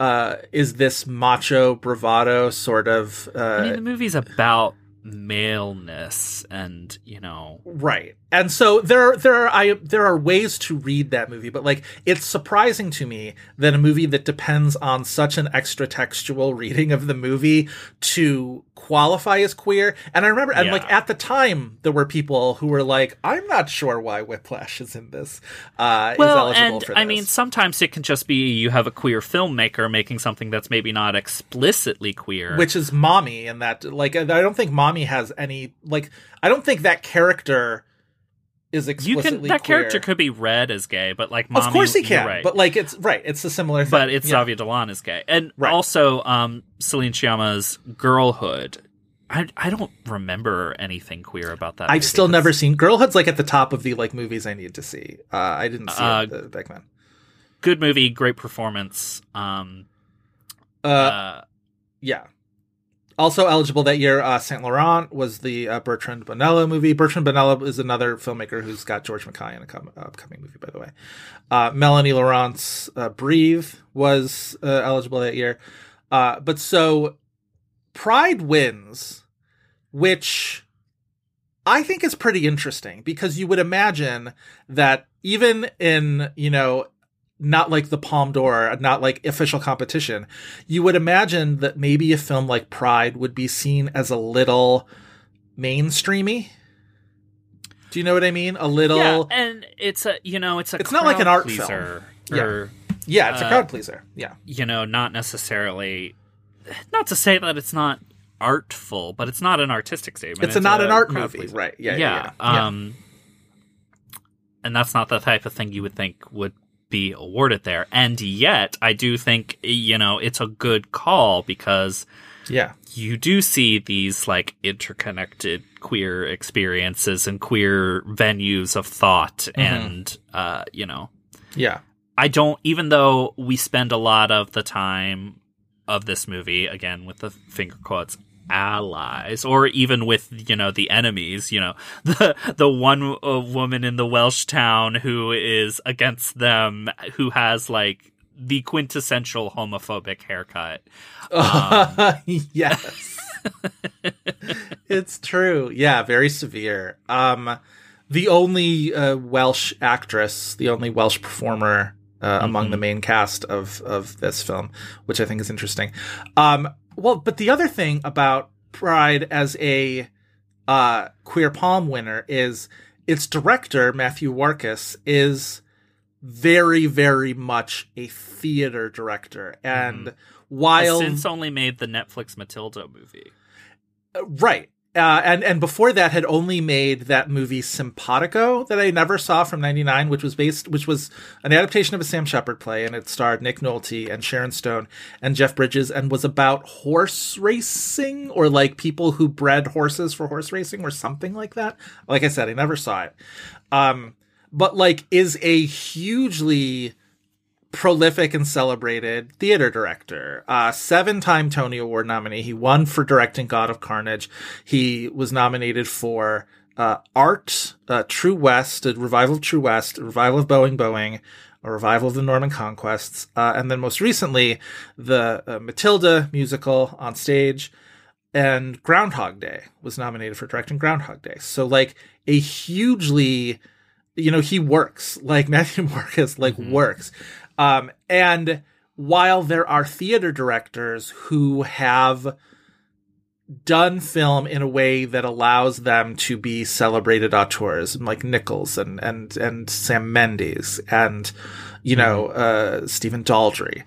uh, is this macho bravado sort of... Uh, I mean, the movie's about maleness and, you know... Right. And so there, there are I, there are ways to read that movie, but like it's surprising to me that a movie that depends on such an extra textual reading of the movie to qualify as queer. And I remember, and yeah. like at the time, there were people who were like, "I'm not sure why Whiplash is in this." Uh, well, is eligible and for this. I mean, sometimes it can just be you have a queer filmmaker making something that's maybe not explicitly queer, which is Mommy, and that like I don't think Mommy has any like I don't think that character. Is explicitly you can, that queer. Character could be read as gay, but like Mommy, of course he can. Right. But like it's right, it's a similar thing. But it's yeah. Xavier Dolan is gay, and right. also um, Celine Sciamma's Girlhood. I I don't remember anything queer about that. I've movie. Still That's... never seen Girlhood's like at the top of the like movies I need to see. Uh, I didn't see uh, it uh, back then. Good movie, great performance. Um, uh, uh, yeah. Also eligible that year, uh, Saint Laurent was the uh, Bertrand Bonello movie. Bertrand Bonello is another filmmaker who's got George Mackay in a com- upcoming movie, by the way. Uh, Melanie Laurent's uh, Breathe was uh, eligible that year. Uh, but so Pride wins, which I think is pretty interesting because you would imagine that even in, you know, not like the Palme d'Or, not like official competition, you would imagine that maybe a film like Pride would be seen as a little mainstreamy. Do you know what I mean? A little. Yeah, and it's a, you know, it's a it's crowd not like an art pleaser. Film. Or, yeah. yeah, it's uh, a crowd pleaser. Yeah. You know, not necessarily, not to say that it's not artful, but it's not an artistic statement. It's, a it's not a an art movie. Pleaser. Right. Yeah. Yeah. yeah, yeah. Um, yeah. And that's not the type of thing you would think would be awarded there. And yet, I do think, you know, it's a good call because. Yeah, you do see these like interconnected queer experiences and queer venues of thought, mm-hmm. and uh, you know, yeah. I don't. Even though we spend a lot of the time of this movie, again with the finger quotes, allies, or even with you know the enemies, you know the the one uh, woman in the Welsh town who is against them, who has like. The quintessential homophobic haircut. Um, yes. It's true. Yeah, very severe. Um, the only uh, Welsh actress, the only Welsh performer uh, mm-hmm. among the main cast of, of this film, which I think is interesting. Um, well, but the other thing about Pride as a uh, Queer Palm winner is its director, Matthew Warkas, is... very, very much a theater director, and mm. while has since only made the Netflix Matilda movie, right, uh, and and before that had only made that movie Sympatico that I never saw from ninety-nine, which was based, which was an adaptation of a Sam Shepard play, and it starred Nick Nolte and Sharon Stone and Jeff Bridges, and was about horse racing or like people who bred horses for horse racing or something like that. Like I said, I never saw it. Um, But, like, is a hugely prolific and celebrated theater director. Uh, seven-time Tony Award nominee. He won for directing God of Carnage. He was nominated for uh, Art, uh, True West, a revival of True West, a revival of Boeing Boeing, a revival of the Norman Conquests, uh, and then most recently, the uh, Matilda musical on stage. And Groundhog Day was nominated for directing Groundhog Day. So, like, a hugely... You know, he works like Matthew Warkas, like mm-hmm. works. Um, and while there are theater directors who have done film in a way that allows them to be celebrated auteurs, like Nichols and and and Sam Mendes and, you know, uh, Stephen Daldry.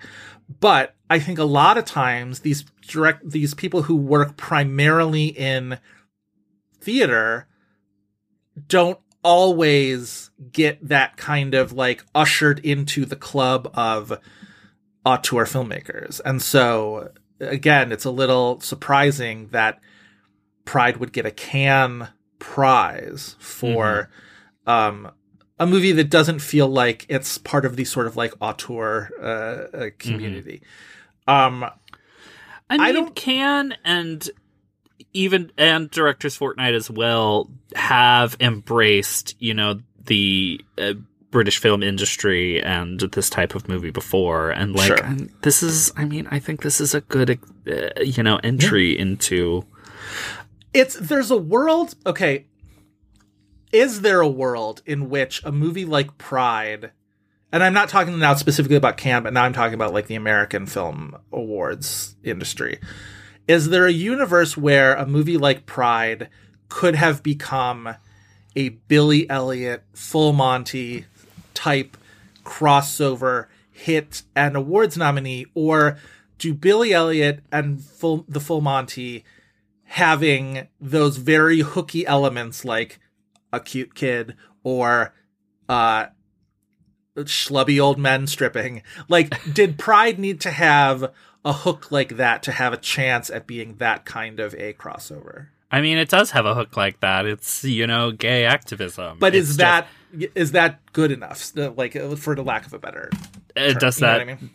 But I think a lot of times these direct these people who work primarily in theater don't always get that kind of like ushered into the club of auteur filmmakers. And so again, it's a little surprising that Pride would get a Cannes prize for mm-hmm. um, a movie that doesn't feel like it's part of the sort of like auteur uh, community. Mm-hmm. Um, I mean, I don't... Cannes and Even and Directors Fortnight as well have embraced, you know, the uh, British film industry and this type of movie before. And like, sure. this is, I mean, I think this is a good, uh, you know, entry yeah. into. It's there's a world. OK. Is there a world in which a movie like Pride, and I'm not talking now specifically about Cannes, but now I'm talking about like the American film awards industry. Is there a universe where a movie like Pride could have become a Billy Elliot, Full Monty type crossover hit and awards nominee? Or do Billy Elliot and full, the Full Monty having those very hooky elements like a cute kid or uh, schlubby old men stripping? Like, did Pride need to have... a hook like that to have a chance at being that kind of a crossover? I mean, it does have a hook like that. It's, you know, gay activism. But it's is that just, is that good enough? Like, for the lack of a better term, does that you know what I mean?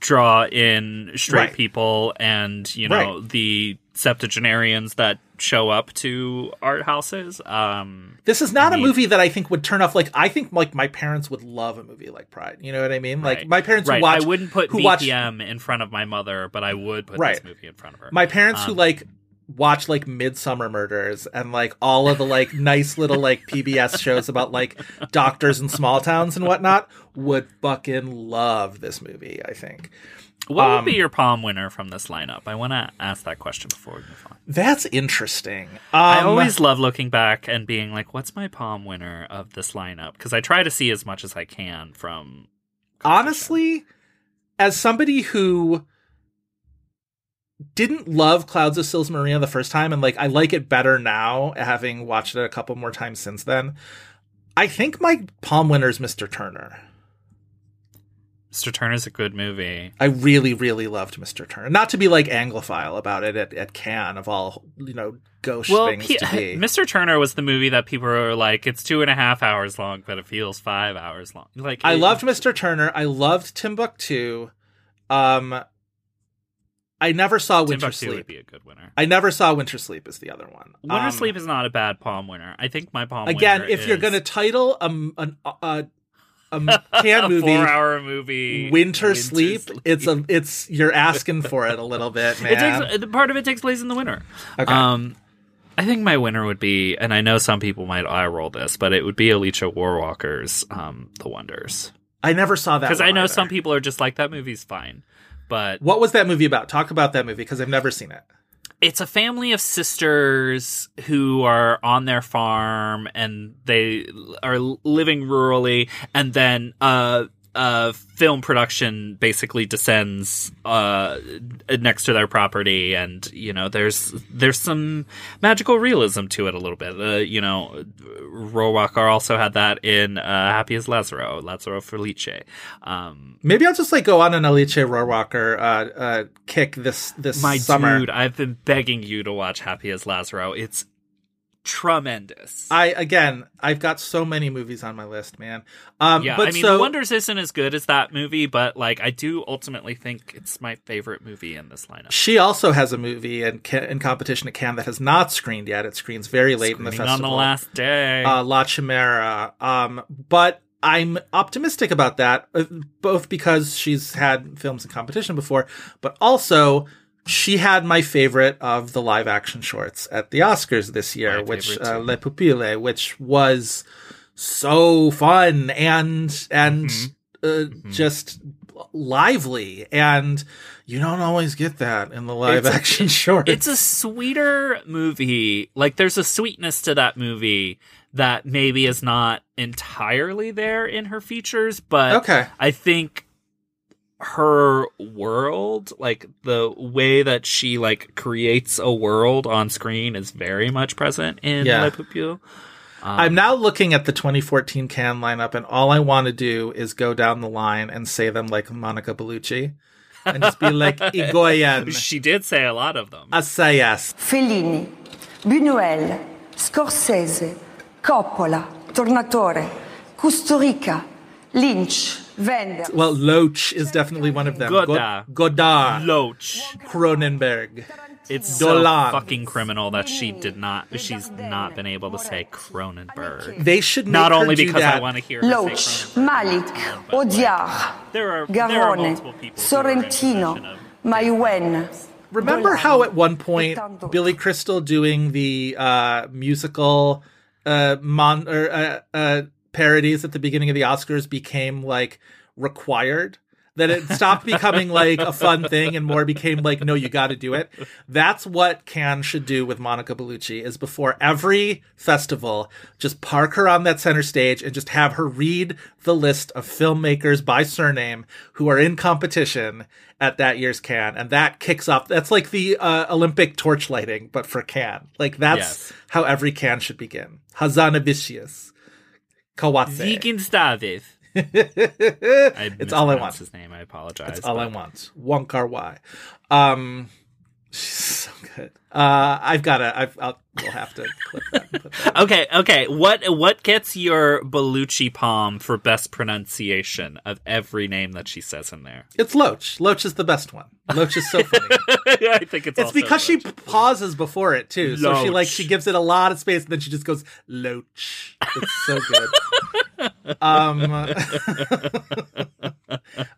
Draw in straight right. people and, you know, right. the septuagenarians that show up to art houses? Um, this is not I mean, a movie that I think would turn off. Like, I think like my parents would love a movie like Pride. You know what I mean? Like right. my parents right. who watch. I wouldn't put B P M watch, in front of my mother, but I would put right. this movie in front of her. My parents um, who like watch like Midsummer Murders and like all of the like nice little like P B S shows about like doctors in small towns and whatnot would fucking love this movie, I think. What um, would be your palm winner from this lineup? I want to ask that question before we move on. That's interesting. Um, I always love looking back and being like, what's my palm winner of this lineup? Because I try to see as much as I can from... Honestly, as somebody who didn't love Clouds of Sils Maria the first time, and like I like it better now, having watched it a couple more times since then, I think my palm winner is Mister Turner. Mister Turner's a good movie. I really, really loved Mister Turner. Not to be like Anglophile about it at, at Cannes, of all, you know, gauche well, things he, to be. Mister Turner was the movie that people were like, it's two and a half hours long, but it feels five hours long. Like I it, loved Mister Turner. I loved Timbuktu. Um, I never saw Winter Timbuktu Sleep. Timbuktu would be a good winner. I never saw Winter Sleep is the other one. Winter um, Sleep is not a bad palm winner. I think my palm again, winner Again, if is... you're going to title a... a, a A Cannes movie, four-hour movie, Winter, Winter Sleep, Sleep. It's a, it's you're asking for it a little bit, man. It takes, part of it takes place in the winter. Okay. Um, I think my winner would be, and I know some people might eye roll this, but it would be Alicia Warwalker's um, The Wonders. I never saw that because I know either. Some people are just like that movie's fine, but what was that movie about? Talk about that movie because I've never seen it. It's a family of sisters who are on their farm and they are living rurally, and then uh, uh, film production basically descends uh, next to their property, and you know there's there's some magical realism to it a little bit. Uh, you know, Rohrwacher also had that in uh, Happy as Lazaro, Lazaro Felice. Um, Maybe I'll just like go on an Alice Rohrwacher uh, uh, kick this this my summer. Dude, I've been begging you to watch Happy as Lazaro. It's tremendous. I again, I've got so many movies on my list, man. Um, yeah, but I mean, so... The Wonders isn't as good as that movie, but like, I do ultimately think it's my favorite movie in this lineup. She also has a movie in, in competition at Cannes that has not screened yet. It screens very late Screening in the festival. On the last day, uh, La Chimera. Um, but I'm optimistic about that, both because she's had films in competition before, but also. She had my favorite of the live action shorts at the Oscars this year, my which uh, Les Pupilles, which was so fun and and mm-hmm. Uh, mm-hmm. just lively, and you don't always get that in the live it's action a, shorts. It's a sweeter movie. Like there's a sweetness to that movie that maybe is not entirely there in her features, but okay. I think her world, like the way that she like creates a world on screen, is very much present in yeah. Le Pupille. Um, I'm now looking at the twenty fourteen Cannes lineup, and all I want to do is go down the line and say them like Monica Bellucci, and just be like Igoyen. She did say a lot of them. Assayas, Fellini, Buñuel, Scorsese, Coppola, Tornatore, Kusturica, Lynch. Vendors. Well, Loach is definitely one of them. Godard. Godard. Loach. Cronenberg. It's Dolan. So fucking criminal that she did not, she's not been able to say Cronenberg. They should not make only her because do that. I want to hear her Loach, say Malik, Audiard, there are, Garone, there are Sorrentino, Mayuen. Remember Dolan. How at one point Billy Crystal doing the uh, musical uh, mon or uh, uh parodies at the beginning of the Oscars became like required, that it stopped becoming like a fun thing and more became like, no, you got to do it. That's what Cannes should do with Monica Bellucci, is before every festival, just park her on that center stage and just have her read the list of filmmakers by surname who are in competition at that year's Cannes. And that kicks off. That's like the uh, Olympic torch lighting, but for Cannes. Like that's yes. how every Cannes should begin. Hazanavicius. Kawatse. Zikinstaviv. It's all I want. His name. I apologize. It's all but... I want. Wonkar Y. Um, so good. Uh, I've got to. I've. I'll, we'll have to clip that. And put that okay. In. Okay. What What gets your Bellucci palm for best pronunciation of every name that she says in there? It's Loach. Loach is the best one. Loach is so funny. Yeah, I think it's. It's also because Loach. She pauses before it too, Loach. So she like she gives it a lot of space, and then she just goes Loach. It's so good. um.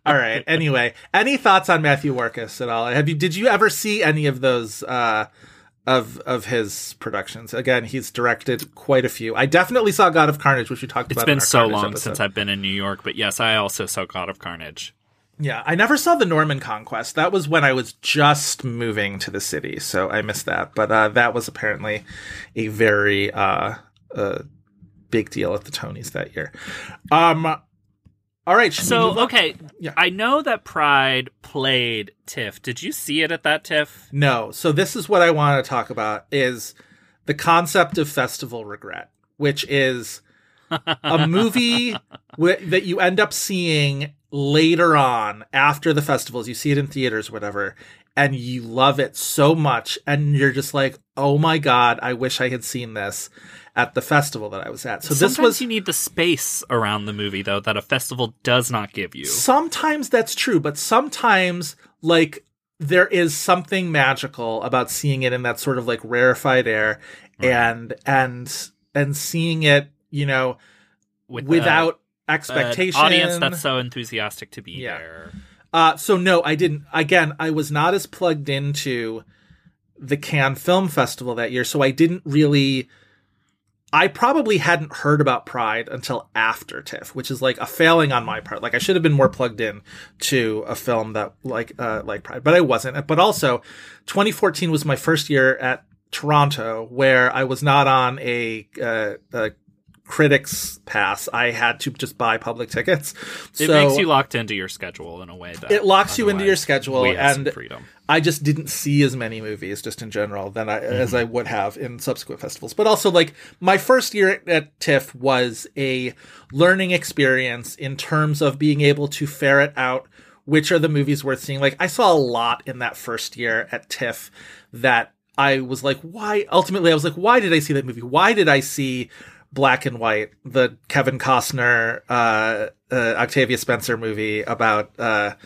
All right. Anyway, any thoughts on Matthew Warkus at all? Have you? Did you ever see any of those? Uh, of of his productions. Again, he's directed quite a few. I definitely saw God of Carnage, which we talked about. It's been so long since I've been in New York, but yes, I also saw God of Carnage. Yeah, I never saw the Norman Conquest. That was when I was just moving to the city, so I missed that. But uh, that was apparently a very uh, uh, big deal at the Tonys that year. Um, all right. So, okay. Yeah. I know that Pride played TIFF. Did you see it at that TIFF? No. So this is what I want to talk about is the concept of festival regret, which is a movie w- that you end up seeing later on after the festivals. You see it in theaters, whatever, and you love it so much. And you're just like, oh my God, I wish I had seen this at the festival that I was at. So sometimes this was, you need the space around the movie, though, that a festival does not give you. Sometimes that's true, but sometimes like there is something magical about seeing it in that sort of like rarefied air right. and, and, and seeing it, you know, With without, the- expectation an audience that's so enthusiastic to be yeah. there. Uh, so no, I didn't. Again, I was not as plugged into the Cannes Film Festival that year, so I didn't really. I probably hadn't heard about Pride until after TIFF, which is like a failing on my part. Like I should have been more plugged in to a film that like uh, like Pride, but I wasn't. But also, twenty fourteen was my first year at Toronto, where I was not on a. Uh, a critics pass. I had to just buy public tickets. It so makes you locked into your schedule in a way that it locks you into your schedule, and freedom. I just didn't see as many movies just in general than I, mm-hmm. as I would have in subsequent festivals. But also, like my first year at TIFF was a learning experience in terms of being able to ferret out which are the movies worth seeing. Like I saw a lot in that first year at TIFF that I was like, why? Ultimately, I was like, why did I see that movie? Why did I see Black and White, the Kevin Costner, uh, uh, Octavia Spencer movie about uh,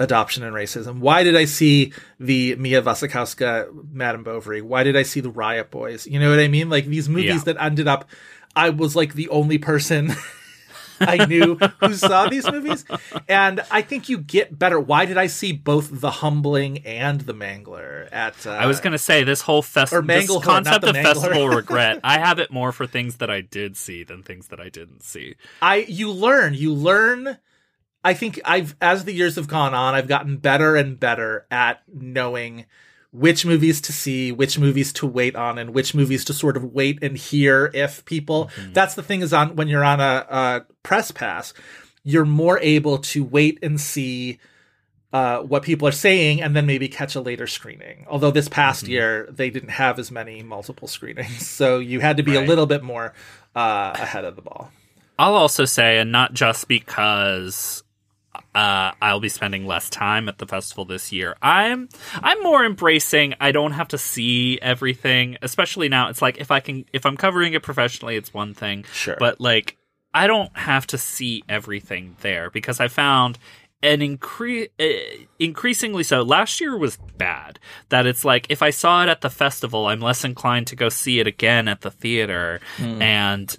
adoption and racism? Why did I see the Mia Wasikowska, Madame Bovary? Why did I see the Riot Boys? You know what I mean? Like these movies yeah. that ended up, I was like the only person I knew who saw these movies. And I think you get better. Why did I see both The Humbling and The Mangler at uh, I was going to say this whole festival concept of mangler. Festival regret. I have it more for things that I did see than things that I didn't see. I you learn, you learn. I think I've as the years have gone on, I've gotten better and better at knowing which movies to see, which movies to wait on, and which movies to sort of wait and hear if people... Mm-hmm. That's the thing is on when you're on a, a press pass, you're more able to wait and see uh, what people are saying and then maybe catch a later screening. Although this past mm-hmm. year, they didn't have as many multiple screenings. So you had to be right. a little bit more uh, ahead of the ball. I'll also say, and not just because... Uh, I'll be spending less time at the festival this year. I'm I'm more embracing. I don't have to see everything, especially now. It's like if I can, if I'm covering it professionally, it's one thing. Sure, but like I don't have to see everything there because I found an incre- uh, increasingly so. Last year was bad. That it's like if I saw it at the festival, I'm less inclined to go see it again at the theater mm. and.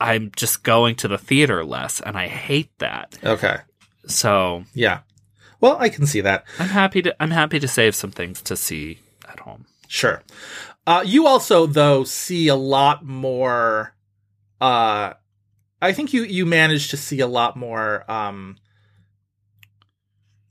I'm just going to the theater less, and I hate that. Okay. So yeah, well, I can see that. I'm happy to. I'm happy to save some things to see at home. Sure. Uh, you also though see a lot more. Uh, I think you you manage to see a lot more um,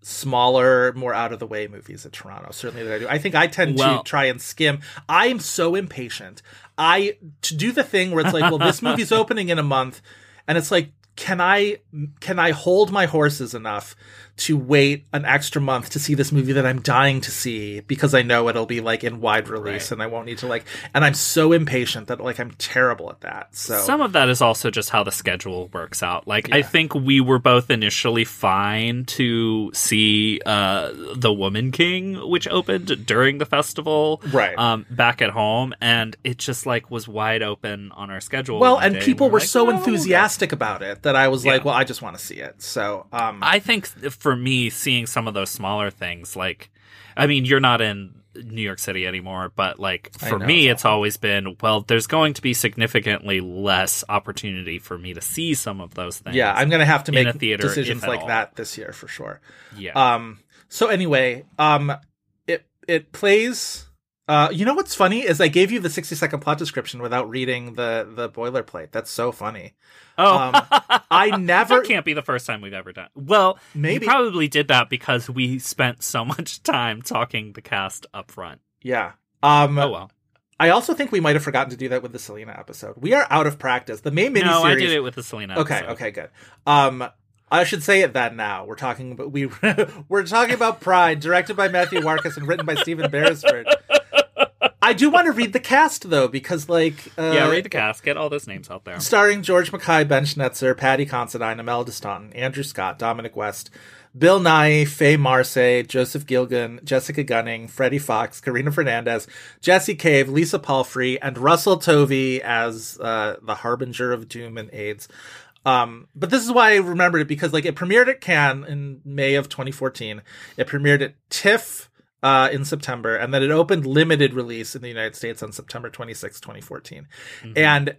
smaller, more out of the way movies at Toronto. Certainly that I do. I think I tend well, to try and skim. I'm so impatient. I to do the thing where it's like, well, this movie's opening in a month, and it's like. Can I can I hold my horses enough to wait an extra month to see this movie that I'm dying to see because I know it'll be like in wide release right. and I won't need to like and I'm so impatient that like I'm terrible at that. So some of that is also just how the schedule works out. Like yeah. I think we were both initially fine to see uh, The Woman King, which opened during the festival, right? Um, back at home, and it just like was wide open on our schedule. Well, and people we were, were like, so no, enthusiastic no. about it. That I was yeah. like, well, I just want to see it. So um, I think for me, seeing some of those smaller things, like, I mean, you're not in New York City anymore, but like for know, me, it's always been, well, there's going to be significantly less opportunity for me to see some of those things. Yeah, I'm going to have to make theater, decisions like all. That this year for sure. Yeah. Um. So anyway, um, it it plays Uh, you know what's funny is I gave you the sixty second plot description without reading the, the boilerplate. That's so funny. Oh, um, I never. That can't be the first time we've ever done. Well, maybe you probably did that because we spent so much time talking the cast up front. Yeah. Um, oh well. I also think we might have forgotten to do that with the Selena episode. We are out of practice. The main miniseries. No, I did it with the Selena. Okay. Episode. Okay. Good. Um. I should say it that now. We're talking about we we're talking about Pride, directed by Matthew Warkas and written by Stephen Beresford. I do want to read the cast though, because like uh, yeah, read the cast. Get all those names out there. Starring George Mackay, Ben Schnetzer, Patty Considine, Imelda Staunton, Andrew Scott, Dominic West, Bill Nighy, Faye Marsay, Joseph Gilgan, Jessica Gunning, Freddie Fox, Karina Fernandez, Jesse Cave, Lisa Palfrey, and Russell Tovey as uh, the harbinger of doom and AIDS. Um, but this is why I remembered it, because like it premiered at Cannes in May of twenty fourteen. It premiered at TIFF uh, in September, and then it opened limited release in the United States on September twenty-sixth, twenty fourteen. Mm-hmm. And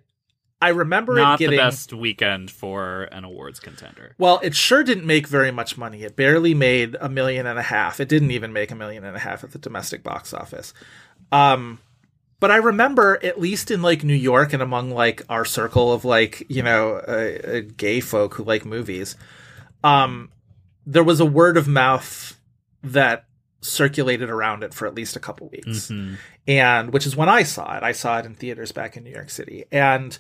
I remember Not it getting... Not the best weekend for an awards contender. Well, it sure didn't make very much money. It barely made a million and a half. It didn't even make a million and a half at the domestic box office. Um, But I remember, at least in, like, New York and among, like, our circle of, like, you know, uh, uh, gay folk who like movies, um, there was a word of mouth that circulated around it for at least a couple weeks. Mm-hmm. And which is when I saw it. I saw it in theaters back in New York City. And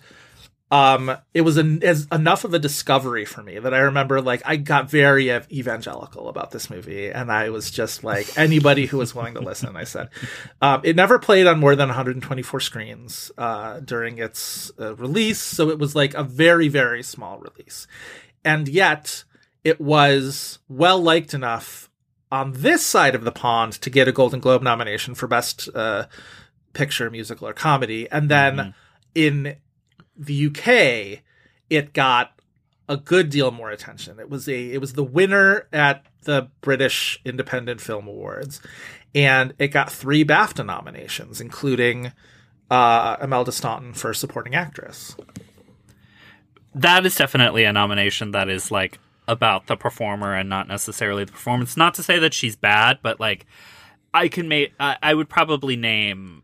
um, it was an, as enough of a discovery for me that I remember, like, I got very ev- evangelical about this movie. And I was just like, anybody who was willing to listen, I said. Um, it never played on more than one hundred twenty-four screens uh, during its uh, release. So it was like a very, very small release. And yet it was well liked enough on this side of the pond to get a Golden Globe nomination for Best uh, Picture, Musical, or Comedy. And then mm-hmm. in the U K, it got a good deal more attention. It was a it was the winner at the British Independent Film Awards, and it got three BAFTA nominations, including uh, Imelda Staunton for Supporting Actress. That is definitely a nomination that is like about the performer and not necessarily the performance. Not to say that she's bad, but like I can make I, I would probably name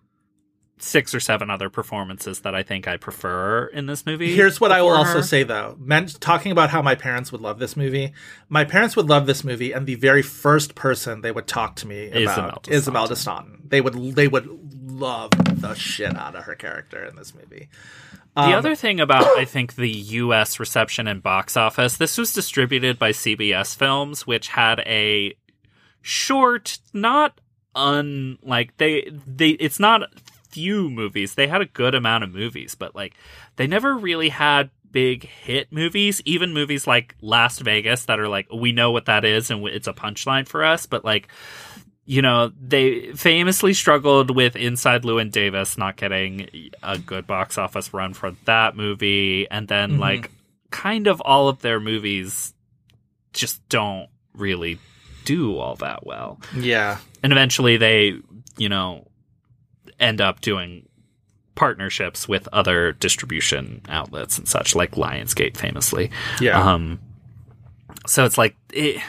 six or seven other performances that I think I prefer in this movie. Here's what I will her. also say, though. Men- talking about how my parents would love this movie. My parents would love this movie, and the very first person they would talk to me about is Imelda Staunton. They would, they would love the shit out of her character in this movie. Um, the other thing about, I think, the U S reception and box office, this was distributed by C B S Films, which had a short, not un... like, they, they it's not... few movies. They had a good amount of movies, but like they never really had big hit movies. Even movies like Last Vegas that are like, we know what that is and it's a punchline for us, but like, you know, they famously struggled with Inside Llewyn Davis not getting a good box office run for that movie, and then mm-hmm. like kind of all of their movies just don't really do all that well. Yeah. And eventually they, you know, end up doing partnerships with other distribution outlets and such, like Lionsgate famously. Yeah. Um, so it's like, it,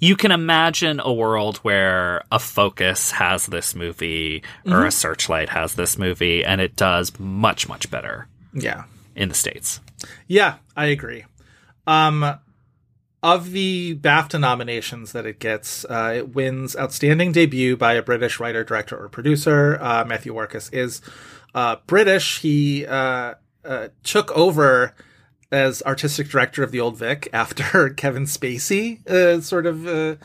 you can imagine a world where a Focus has this movie or mm-hmm. a Searchlight has this movie, and it does much, much better. Yeah. In the States. Yeah, I agree. Um, Of the BAFTA nominations that it gets, uh, it wins Outstanding Debut by a British writer, director, or producer. Uh, Matthew Warkas is uh, British. He uh, uh, took over as artistic director of The Old Vic after Kevin Spacey uh, sort of uh,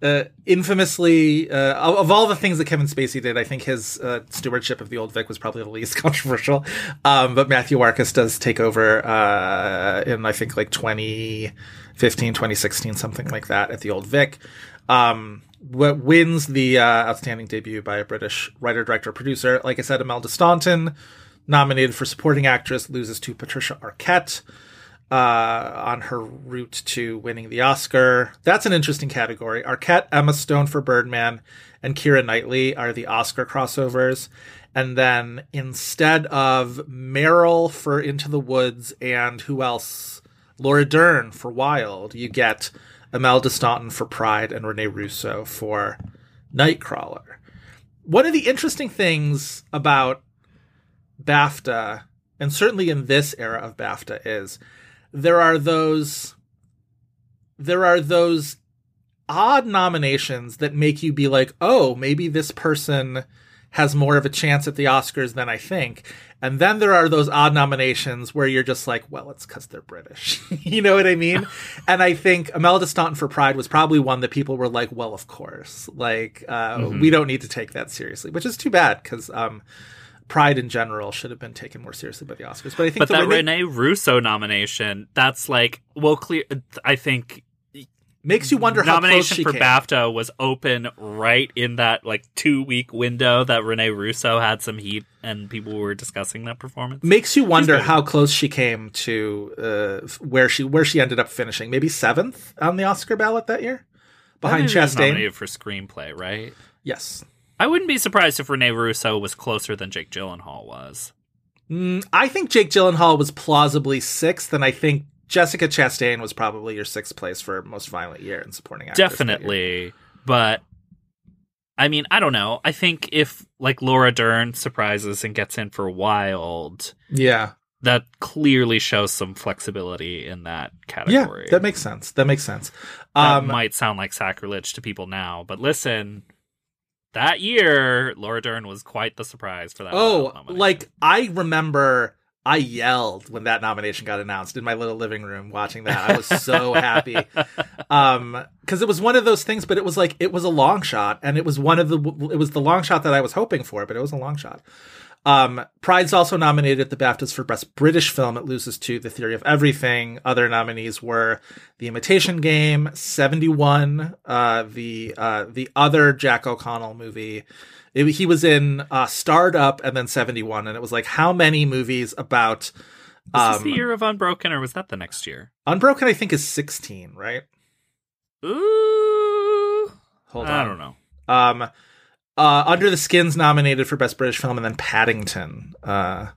uh, infamously... Uh, of, of all the things that Kevin Spacey did, I think his uh, stewardship of The Old Vic was probably the least controversial. Um, but Matthew Warkas does take over uh, in, I think, like twenty fifteen, twenty sixteen, something like that, at the Old Vic. Um, what wins the uh, Outstanding Debut by a British writer, director, producer. Like I said, Imelda Staunton, nominated for Supporting Actress, loses to Patricia Arquette uh, on her route to winning the Oscar. That's an interesting category. Arquette, Emma Stone for Birdman, and Keira Knightley are the Oscar crossovers. And then instead of Meryl for Into the Woods and who else? Laura Dern for Wild, you get Imelda Staunton for Pride and Rene Russo for Nightcrawler. One of the interesting things about BAFTA, and certainly in this era of BAFTA, is there are those there are those odd nominations that make you be like, oh, maybe this person has more of a chance at the Oscars than I think. And then there are those odd nominations where you're just like, well, it's because they're British. You know what I mean? And I think Imelda Staunton for Pride was probably one that people were like, well, of course. Like, uh, mm-hmm. we don't need to take that seriously, which is too bad because um, Pride in general should have been taken more seriously by the Oscars. But I think but that Rene they... Russo nomination, that's like, well, clear. I think... Makes you wonder how close she came. Nomination for BAFTA was open right in that like two week window that Rene Russo had some heat and people were discussing that performance. Makes you wonder how close she came to uh, where she where she ended up finishing, maybe seventh on the Oscar ballot that year, behind Chastain. She was nominated for screenplay, right? Yes. I wouldn't be surprised if Rene Russo was closer than Jake Gyllenhaal was. Mm, I think Jake Gyllenhaal was plausibly sixth, and I think Jessica Chastain was probably your sixth place for most violent year in supporting actress. Definitely. But I mean, I don't know. I think if like Laura Dern surprises and gets in for Wild, yeah, that clearly shows some flexibility in that category. Yeah, that makes sense. That makes sense. Um, that might sound like sacrilege to people now, but listen, that year Laura Dern was quite the surprise for that. Oh, like I remember. I yelled when that nomination got announced in my little living room watching that. I was so happy. Um, because it was one of those things, but it was like, it was a long shot, and it was one of the, it was the long shot that I was hoping for, but it was a long shot. Um, Pride's also nominated at the BAFTAs for Best British Film. It loses to The Theory of Everything. Other nominees were The Imitation Game, seventy-one, uh, the, uh, the other Jack O'Connell movie. It, he was in uh, Starred Up and then seventy-one, and it was like, how many movies about... Um, was this the year of Unbroken, or was that the next year? Unbroken, I think, is sixteen, right? Ooh! Hold on. I don't know. Um, uh, Under the Skin's nominated for Best British Film, and then Paddington. Uh,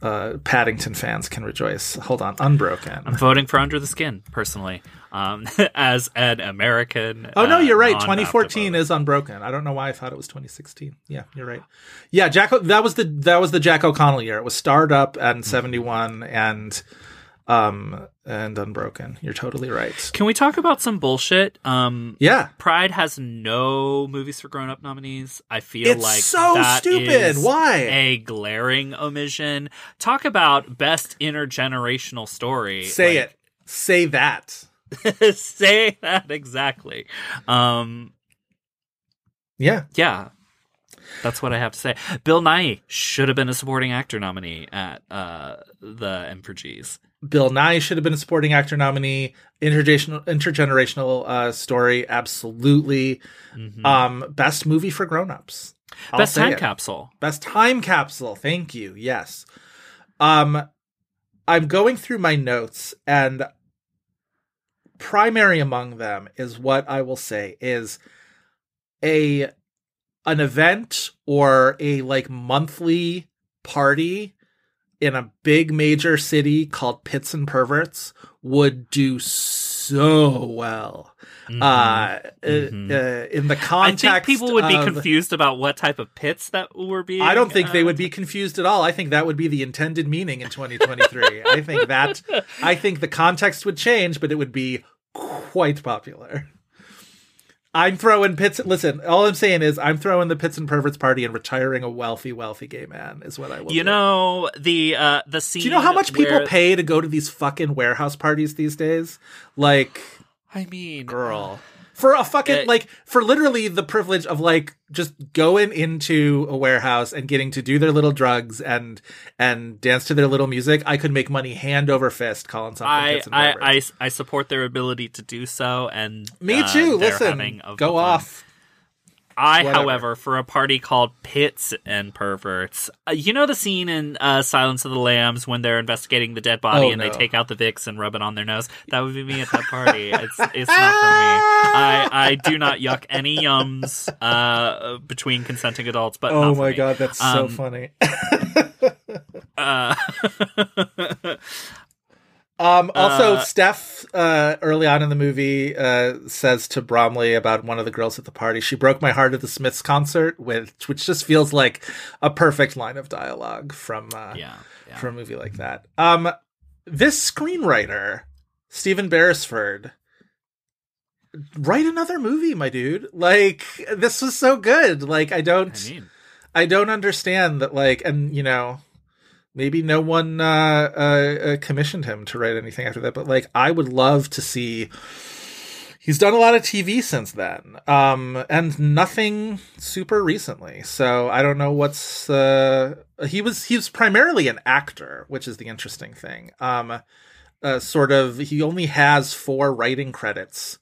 uh, Paddington fans can rejoice. Hold on. Unbroken. I'm voting for Under the Skin, personally, um, as an American. Oh, no, you're right. Uh, twenty fourteen is Unbroken. I don't know why I thought it was twenty sixteen. Yeah, you're right. Yeah, Jack. O- that was the that was the Jack O'Connell year. It was Starred Up and seventy-one and um and Unbroken. You're totally right. Can we talk about some bullshit? Um, yeah. Pride has no movies for grown-up nominees. I feel it's like so that stupid. Is Why? A glaring omission. Talk about best intergenerational story. Say like, it. Say that. Say that exactly. Um, yeah, yeah, that's what I have to say. Bill Nighy should have been a supporting actor nominee at uh, the M four Gs. Bill Nighy should have been a supporting actor nominee. Intergenerational, intergenerational uh, story, absolutely. Mm-hmm. Um, best movie for grown-ups. I'll best time it. capsule. Best time capsule. Thank you. Yes. Um, I'm going through my notes, and primary among them is what I will say is a an event or a like monthly party in a big major city called Pits and Perverts would do so well. Mm-hmm. Uh, mm-hmm. Uh, in the context, I think people would be of, confused about what type of pits that were being. I don't think uh, they would be confused at all. I think that would be the intended meaning in twenty twenty-three. I think that I think the context would change, but it would be quite popular. I'm throwing pits. Listen, all I'm saying is I'm throwing the Pits and Perverts party and retiring a wealthy, wealthy gay man is what I will. You do. know the uh, the scene. Do you know how much where... people pay to go to these fucking warehouse parties these days? Like, I mean, girl, for a fucking it... like for literally the privilege of like just going into a warehouse and getting to do their little drugs and and dance to their little music. I could make money hand over fist calling something I, Pits and Perverts. I, I I support their ability to do so, and me too. Uh, Listen, go off. I, Whatever. however, for a party called Pits and Perverts, uh, you know the scene in uh, Silence of the Lambs when they're investigating the dead body oh, and no. they take out the Vicks and rub it on their nose? That would be me at that party. it's it's not for me. I, I do not yuck any yums uh, between consenting adults, but oh not for my me. God, that's um, so funny. uh, um. Also, uh, Steph uh, early on in the movie uh, says to Bromley about one of the girls at the party, "She broke my heart at the Smiths concert," which, which just feels like a perfect line of dialogue from uh, yeah, yeah. from a movie like that. Um, this screenwriter, Stephen Beresford, write another movie, my dude. Like, this was so good. Like, I don't, I, mean. I don't understand that. Like, and you know. Maybe no one uh, uh, commissioned him to write anything after that, but like, I would love to see. He's done a lot of T V since then, um, and nothing super recently. So I don't know what's. Uh, he was he was primarily an actor, which is the interesting thing. Um, uh, sort of, he only has four writing credits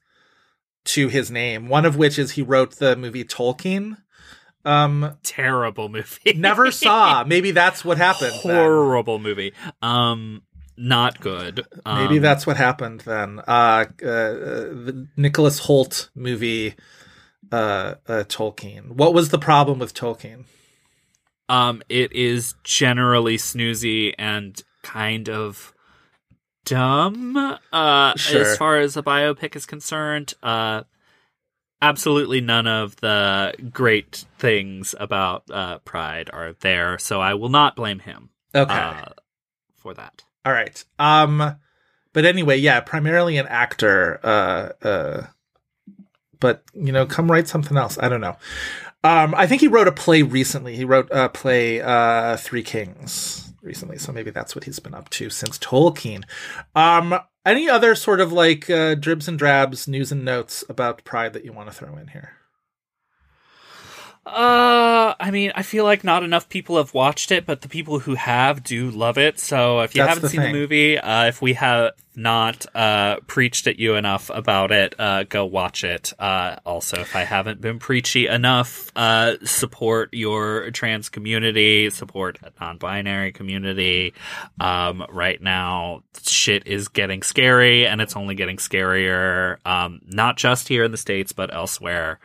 to his name. One of which is he wrote the movie Tolkien. Um, terrible movie. Never saw. Maybe that's what happened. Horrible then. movie. Um, not good. Um, Maybe that's what happened then. Uh, uh the Nicholas Hoult movie, uh, uh, Tolkien. What was the problem with Tolkien? Um, it is generally snoozy and kind of dumb. Uh, sure. As far as a biopic is concerned, uh. Absolutely none of the great things about uh, Pride are there, so I will not blame him okay. uh, for that. All right. Um, but anyway, yeah, primarily an actor. Uh, uh, but, you know, come write something else. I don't know. Um, I think he wrote a play recently. He wrote a play, uh, Three Kings, recently, so maybe that's what he's been up to since Tolkien. Um Any other sort of like uh, dribs and drabs, news and notes about Pride that you want to throw in here? Uh, I mean, I feel like not enough people have watched it, but the people who have do love it. So if you That's haven't the seen thing. the movie, uh, if we have not uh, preached at you enough about it, uh, go watch it. Uh, also, if I haven't been preachy enough, uh, support your trans community, support a non-binary community. Um, right now, shit is getting scary, and it's only getting scarier, um, not just here in the States, but elsewhere.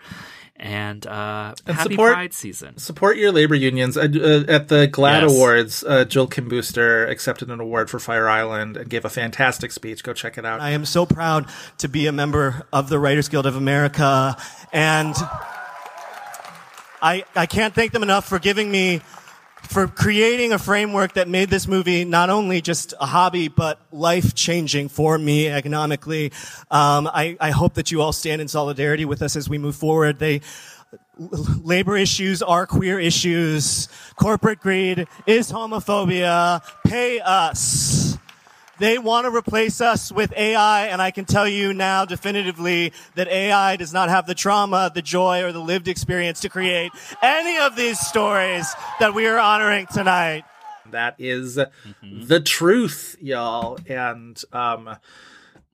And, uh, and happy support, Pride season. Support your labor unions. Uh, uh, at the GLAAD yes. Awards, uh, Jill Kim Booster accepted an award for Fire Island and gave a fantastic speech. Go check it out. I am so proud to be a member of the Writers Guild of America. And I, I can't thank them enough for giving me, for creating a framework that made this movie not only just a hobby, but life-changing for me economically. Um, I, I hope that you all stand in solidarity with us as we move forward. They, labor issues are queer issues. Corporate greed is homophobia. Pay us. They want to replace us with A I, and I can tell you now definitively that A I does not have the trauma, the joy, or the lived experience to create any of these stories that we are honoring tonight. That is mm-hmm. the truth, y'all, and um,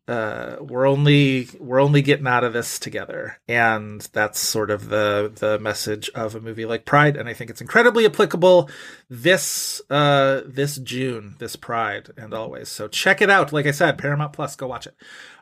uh, we're only we're only getting out of this together, and that's sort of the the message of a movie like Pride, and I think it's incredibly applicable this uh this June, this Pride, and always. So check it out. Like I said, Paramount Plus, go watch it.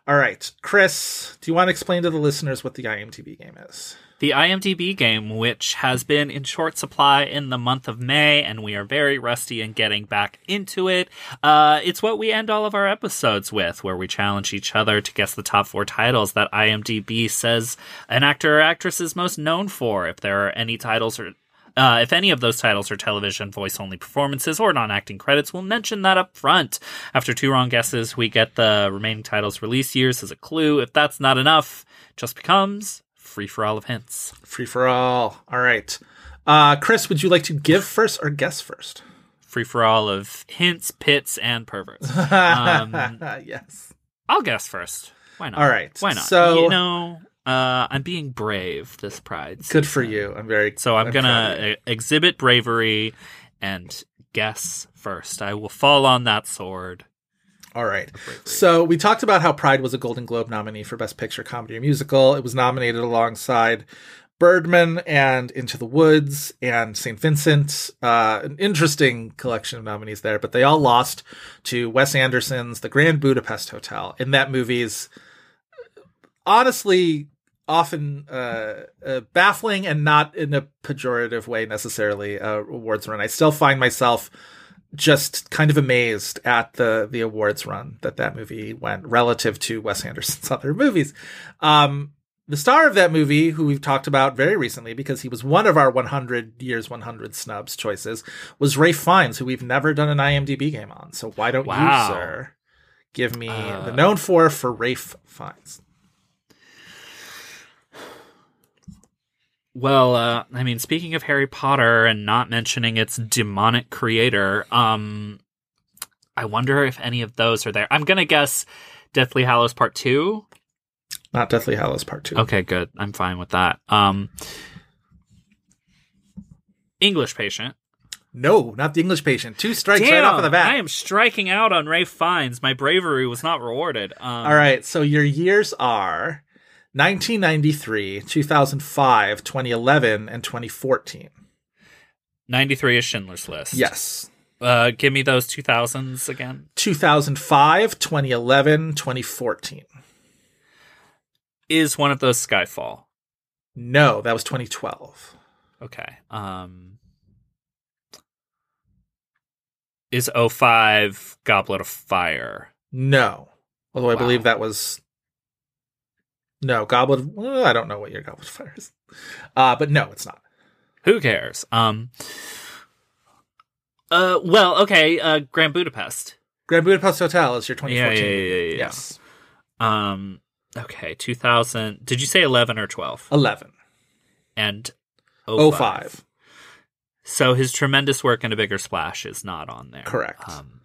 All right, Chris, do you want to explain to the listeners what the I M D B game is? The I M D B game, which has been in short supply in the month of May, and we are very rusty in getting back into it. Uh, it's what we end all of our episodes with, where we challenge each other to guess the top four titles that I M D B says an actor or actress is most known for. If there are any titles or Uh, if any of those titles are television, voice-only performances, or non-acting credits, we'll mention that up front. After two wrong guesses, we get the remaining title's release years as a clue. If that's not enough, it just becomes free for all of hints. Free for all. All right. Uh, Chris, would you like to give first or guess first? Free for all of hints, pits, and perverts. Um, yes. I'll guess first. Why not? All right. Why not? So, you know... Uh, I'm being brave this Pride season. Good for you. I'm very So I'm, I'm going to exhibit bravery and guess first. I will fall on that sword. All right. So we talked about how Pride was a Golden Globe nominee for Best Picture, Comedy, or Musical. It was nominated alongside Birdman and Into the Woods and Saint Vincent. Uh, an interesting collection of nominees there, but they all lost to Wes Anderson's The Grand Budapest Hotel. In that movie's honestly... often uh, uh, baffling and not in a pejorative way necessarily uh, awards run. I still find myself just kind of amazed at the the awards run that that movie went relative to Wes Anderson's other movies. Um, the star of that movie, who we've talked about very recently because he was one of our one hundred years, one hundred snubs choices, was Ralph Fiennes, who we've never done an IMDb game on. So why don't wow. you, sir, give me uh, the known for for Ralph Fiennes? Well, uh, I mean, speaking of Harry Potter and not mentioning its demonic creator, um, I wonder if any of those are there. I'm going to guess Deathly Hallows Part two. Not Deathly Hallows Part two. Okay, good. I'm fine with that. Um, English Patient. No, not The English Patient. Two strikes Damn, right off of the bat. I am striking out on Ralph Fiennes. My bravery was not rewarded. Um, All right, so your years are... nineteen ninety-three, two thousand five, twenty eleven, and twenty fourteen. ninety-three is Schindler's List. Yes. Uh, give me those two thousands again. two thousand five, twenty eleven, twenty fourteen. Is one of those Skyfall? No, that was twenty twelve. Okay. Um, is oh five Goblet of Fire? No. Although wow. I believe that was... No, Goblet of... Well, I don't know what your Goblet of Fire is. Uh, but no, it's not. Who cares? Um, uh, well, okay, uh, Grand Budapest. Grand Budapest Hotel is your twenty fourteen. Yeah, yeah, yeah, yeah, yeah. Yes. Um, okay, two thousand... Did you say eleven or twelve? eleven. And oh five. oh five. So his tremendous work in A Bigger Splash is not on there. Correct. Um,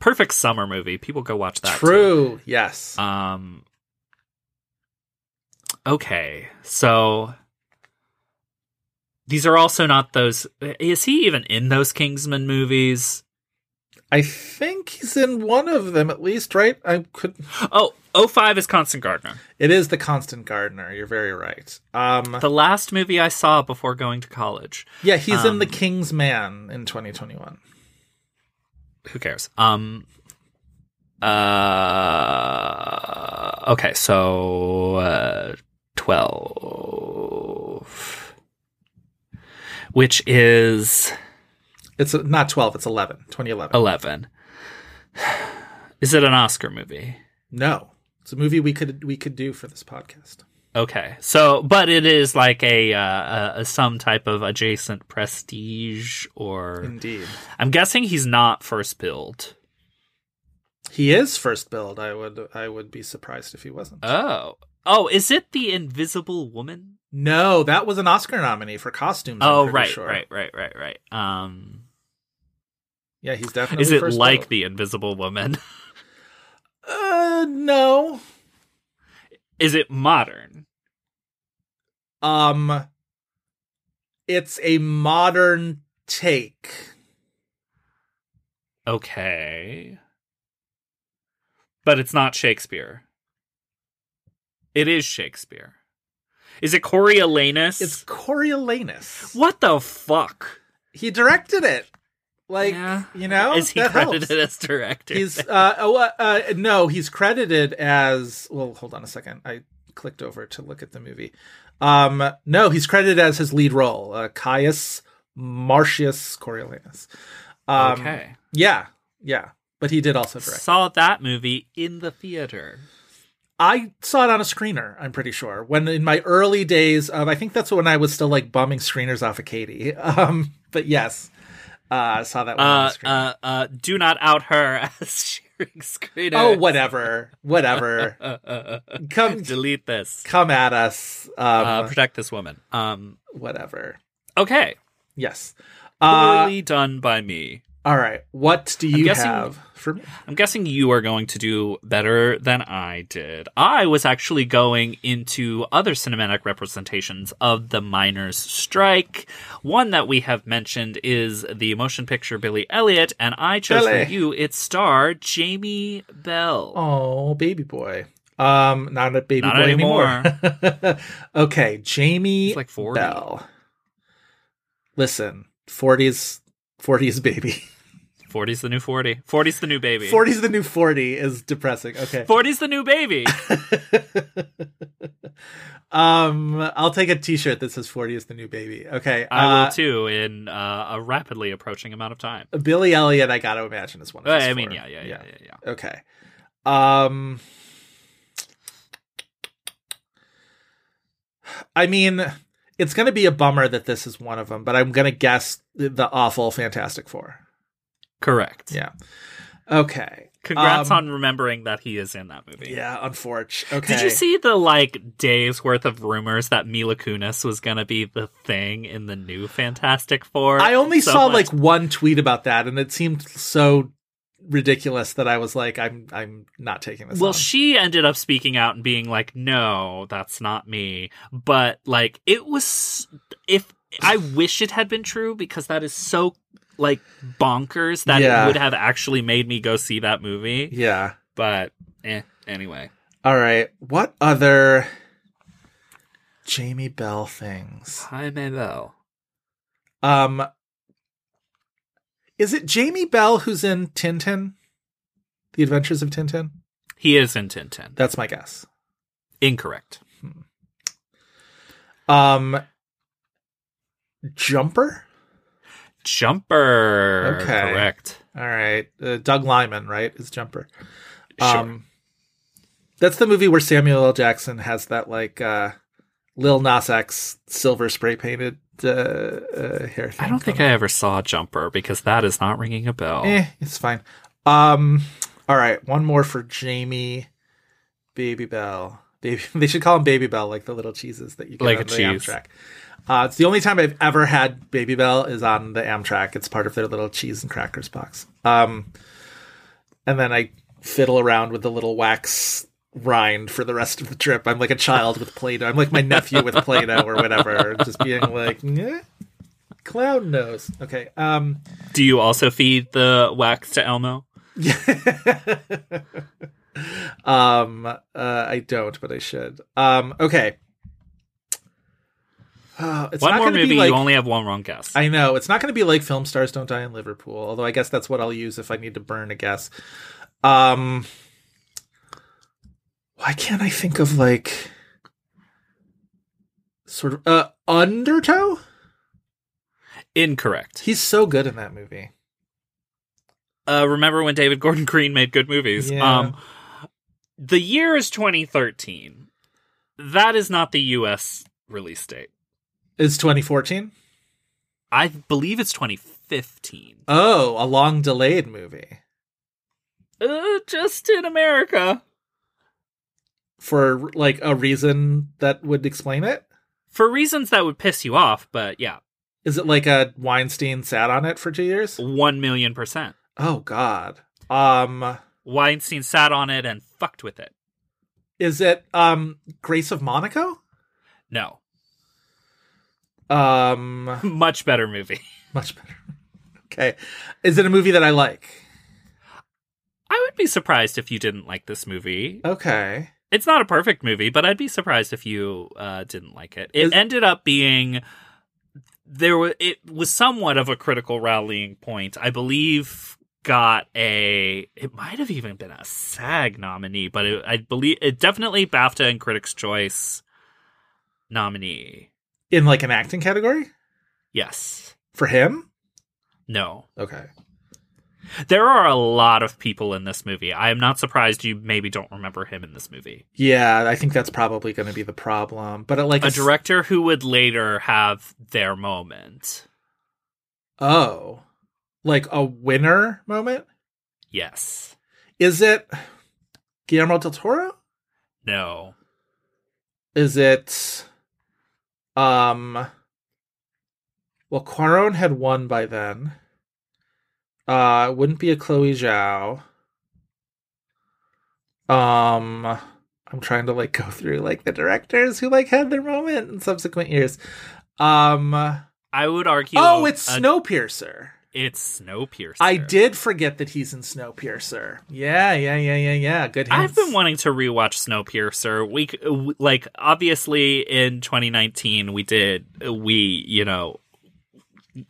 perfect summer movie. People go watch that, True, too. Yes. Um... Okay, so these are also not those... Is he even in those Kingsman movies? I think he's in one of them, at least, right? I could. Oh, oh five is Constant Gardener. It is the Constant Gardener. You're very right. Um, the last movie I saw before going to college. Yeah, he's um, in The Kingsman in twenty twenty-one. Who cares? Um... Uh, okay, so... Uh, twelve, which is it's not twelve, it's eleven. twenty eleven. eleven. Is it an Oscar movie? No, it's a movie we could we could do for this podcast. Okay, so but it is like a, uh, a some type of adjacent prestige, or indeed, I'm guessing he's not first billed. He is first billed. I would I would be surprised if he wasn't. Oh. Oh, is it The Invisible Woman? No, that was an Oscar nominee for costumes. Oh, right, sure. right, right, right, right. Um, yeah, he's definitely. Is it first like billed. The Invisible Woman? uh, no. Is it modern? Um, it's a modern take. Okay, but it's not Shakespeare. It is Shakespeare. Is it Coriolanus? It's Coriolanus. What the fuck? He directed it. Like, yeah. you know? Is he credited helps. As director? He's, uh, oh, uh, uh, no, he's credited as... Well, hold on a second. I clicked over to look at the movie. Um, no, he's credited as his lead role. Uh, Caius Marcius Coriolanus. Um, okay. Yeah, yeah. But he did also direct. Saw that movie in the theater. I saw it on a screener, I'm pretty sure. When in my early days of, I think that's when I was still like bumming screeners off of Katie. Um, but yes, uh, I saw that one uh, on the screener. Uh, uh, do not out her as sharing screeners. Oh, whatever. Whatever. uh, uh, uh, come Delete this. Come at us. Um, uh, protect this woman. Um, whatever. Okay. Yes. Poorly uh, done by me. All right. What do you guessing, have for me? I'm guessing you are going to do better than I did. I was actually going into other cinematic representations of the miners' strike. One that we have mentioned is the motion picture Billy Elliot, and I chose Billy. for you its star, Jamie Bell. Oh, baby boy. Um, not a baby not boy anymore. anymore. Okay, Jamie He's like forty. Bell. Listen, forties, forties baby. forty's the new forty. forty's the new baby. forty's the new forty is depressing. Okay. forty's the new baby. um, I'll take a t-shirt that says forty is the new baby. Okay. Uh, I will too in uh, a rapidly approaching amount of time. Billy Elliot, I got to imagine, is one of uh, his I four. mean, yeah, yeah, yeah, yeah, yeah, yeah. Okay. Um, I mean, it's going to be a bummer that this is one of them, but I'm going to guess the awful Fantastic Four. Correct. Yeah. Okay. Congrats um, on remembering that he is in that movie. Yeah, unfortunately. Okay. Did you see the, like, days worth of rumors that Mila Kunis was going to be the thing in the new Fantastic Four? I only so saw, much- like, one tweet about that, and it seemed so ridiculous that I was like, I'm I'm not taking this. Well, on. She ended up speaking out and being like, no, that's not me. But, like, it was... if I wish it had been true, because that is so, like, bonkers that yeah. it would have actually made me go see that movie. Yeah. But, eh, anyway. All right. What other Jamie Bell things? Jamie Bell. Um... Is it Jamie Bell who's in Tintin? The Adventures of Tintin? He is in Tintin. That's my guess. Incorrect. Hmm. Um, Jumper? Jumper. Okay. Correct. All right. Uh, Doug Liman, right? Is Jumper. Sure. Um, that's the movie where Samuel L. Jackson has that, like, uh, Lil Nas X silver spray painted Uh, uh, hair thing. I don't think I ever saw Jumper, because that is not ringing a bell. Eh, it's fine. Um, all right, one more for Jamie. Baby Bell. Baby. They should call him Baby Bell, like the little cheeses that you get like on the cheese. Amtrak. Uh, it's the only time I've ever had Baby Bell is on the Amtrak. It's part of their little cheese and crackers box. Um, and then I fiddle around with the little wax rind for the rest of the trip. I'm like a child with Play-Doh. I'm like my nephew with Play-Doh or whatever. Just being like, eh, clown nose. Okay. Um, Do you also feed the wax to Elmo? um, uh, I don't, but I should. Um, okay. Uh, it's one not more movie, be like, you only have one wrong guess. I know. It's not going to be like Film Stars Don't Die in Liverpool, although I guess that's what I'll use if I need to burn a guess. Um... Why can't I think of, like, sort of, uh, Undertow? Incorrect. He's so good in that movie. Uh, remember when David Gordon Green made good movies? Yeah. Um, the year is twenty thirteen. That is not the U S release date. It's twenty fourteen? I believe it's twenty fifteen. Oh, a long delayed movie. Uh, just in America. For, like, a reason that would explain it? For reasons that would piss you off, but yeah. Is it like a Weinstein sat on it for two years? One million percent. Oh, God. Um, Weinstein sat on it and fucked with it. Is it um, Grace of Monaco? No. Um, much better movie. Much better. Okay. Is it a movie that I like? I would be surprised if you didn't like this movie. Okay. It's not a perfect movie, but I'd be surprised if you uh, didn't like it. It is, ended up being there. Was, it was somewhat of a critical rallying point. I believe got a. It might have even been a SAG nominee, but it, I believe it definitely BAFTA and Critics' Choice nominee in like an acting category. Yes, for him. No. Okay. There are a lot of people in this movie. I am not surprised you maybe don't remember him in this movie. Yeah, I think that's probably going to be the problem. But like a, a director who would later have their moment. Oh, like a winner moment? Yes. Is it Guillermo del Toro? No. Is it? Um. Well, Cuarón had won by then. Uh, it wouldn't be a Chloe Zhao. Um, I'm trying to like go through like the directors who like had their moment in subsequent years. Um, I would argue. Oh, it's a, Snowpiercer. It's Snowpiercer. I did forget that he's in Snowpiercer. Yeah, yeah, yeah, yeah, yeah. Good hints. I've been wanting to rewatch Snowpiercer. We like obviously in twenty nineteen we did we you know.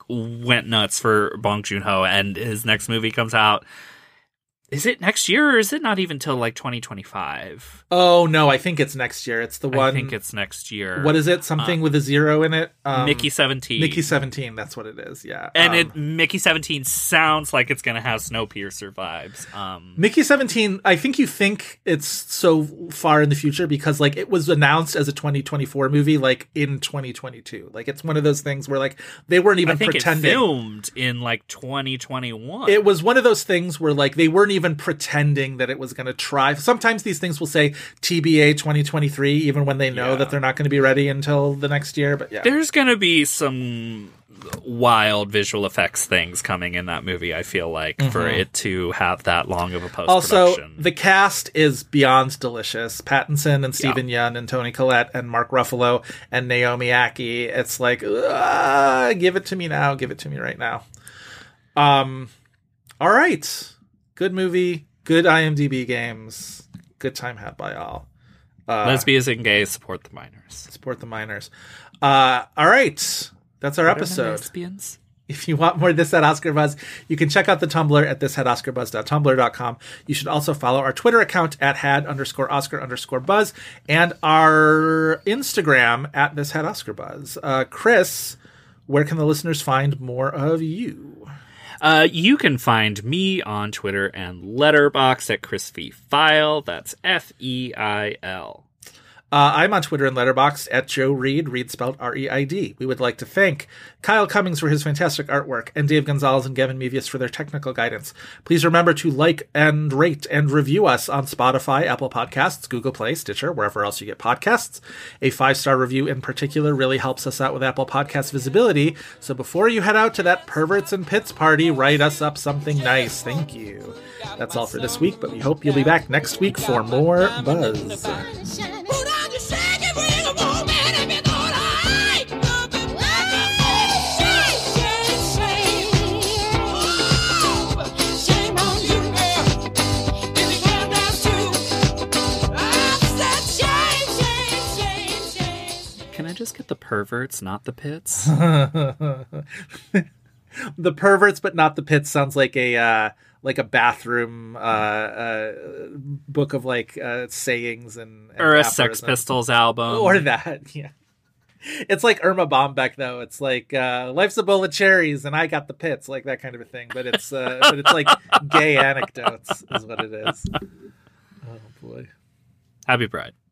went nuts for Bong Joon-ho, and his next movie comes out. Is it next year, or is it not even till like twenty twenty-five? Oh, no, I think it's next year. It's the one. I think it's next year. What is it? Something um, with a zero in it? Um, Mickey seventeen. Mickey seventeen, that's what it is, yeah. And um, it Mickey seventeen sounds like it's going to have Snowpiercer vibes. Um, Mickey seventeen, I think you think it's so far in the future because like it was announced as a twenty twenty-four movie like in twenty twenty-two. Like it's one of those things where like they weren't even I think pretending. It filmed in like twenty twenty-one. It was one of those things where like they weren't even pretending that it was going to try. Sometimes these things will say T B A twenty twenty-three, even when they know yeah. that they're not going to be ready until the next year. But yeah, there's going to be some wild visual effects things coming in that movie, I feel like, mm-hmm. for it to have that long of a post-production. Also, the cast is beyond delicious. Pattinson and Stephen yeah. Yeun and Toni Collette and Mark Ruffalo and Naomi Ackie. It's like, give it to me now. Give it to me right now. Um, all right. Good movie, good I M D B games, good time had by all. Uh, Lesbians and gays support the miners. Support the miners. Uh, all right, that's our Better episode. Lesbians. If you want more This Had Oscar Buzz, you can check out the Tumblr at this had oscar buzz dot tumblr dot com. You should also follow our Twitter account at had underscore Oscar underscore Buzz and our Instagram at This Had Oscar Buzz. Uh, Chris, where can the listeners find more of you? Uh, you can find me on Twitter and Letterboxd at Chris Feil. That's F E I L. Uh, I'm on Twitter and Letterboxd at Joe Reed, Reed spelled R E I D. We would like to thank Kyle Cummings for his fantastic artwork and Dave Gonzalez and Gavin Mevius for their technical guidance. Please remember to like and rate and review us on Spotify, Apple Podcasts, Google Play, Stitcher, wherever else you get podcasts. A five-star review in particular really helps us out with Apple Podcast visibility. So before you head out to that Perverts and Pits party, write us up something nice. Thank you. That's all for this week, but we hope you'll be back next week for more Buzz. Just get the perverts, not the pits. The perverts, but not the pits sounds like a uh, like a bathroom uh, uh, book of like uh, sayings and, and or a Sex Pistols album or that. Yeah, it's like Irma Bombeck though. It's like uh, life's a bowl of cherries and I got the pits, like that kind of a thing. But it's uh, but it's like gay anecdotes is what it is. Oh boy, happy Pride.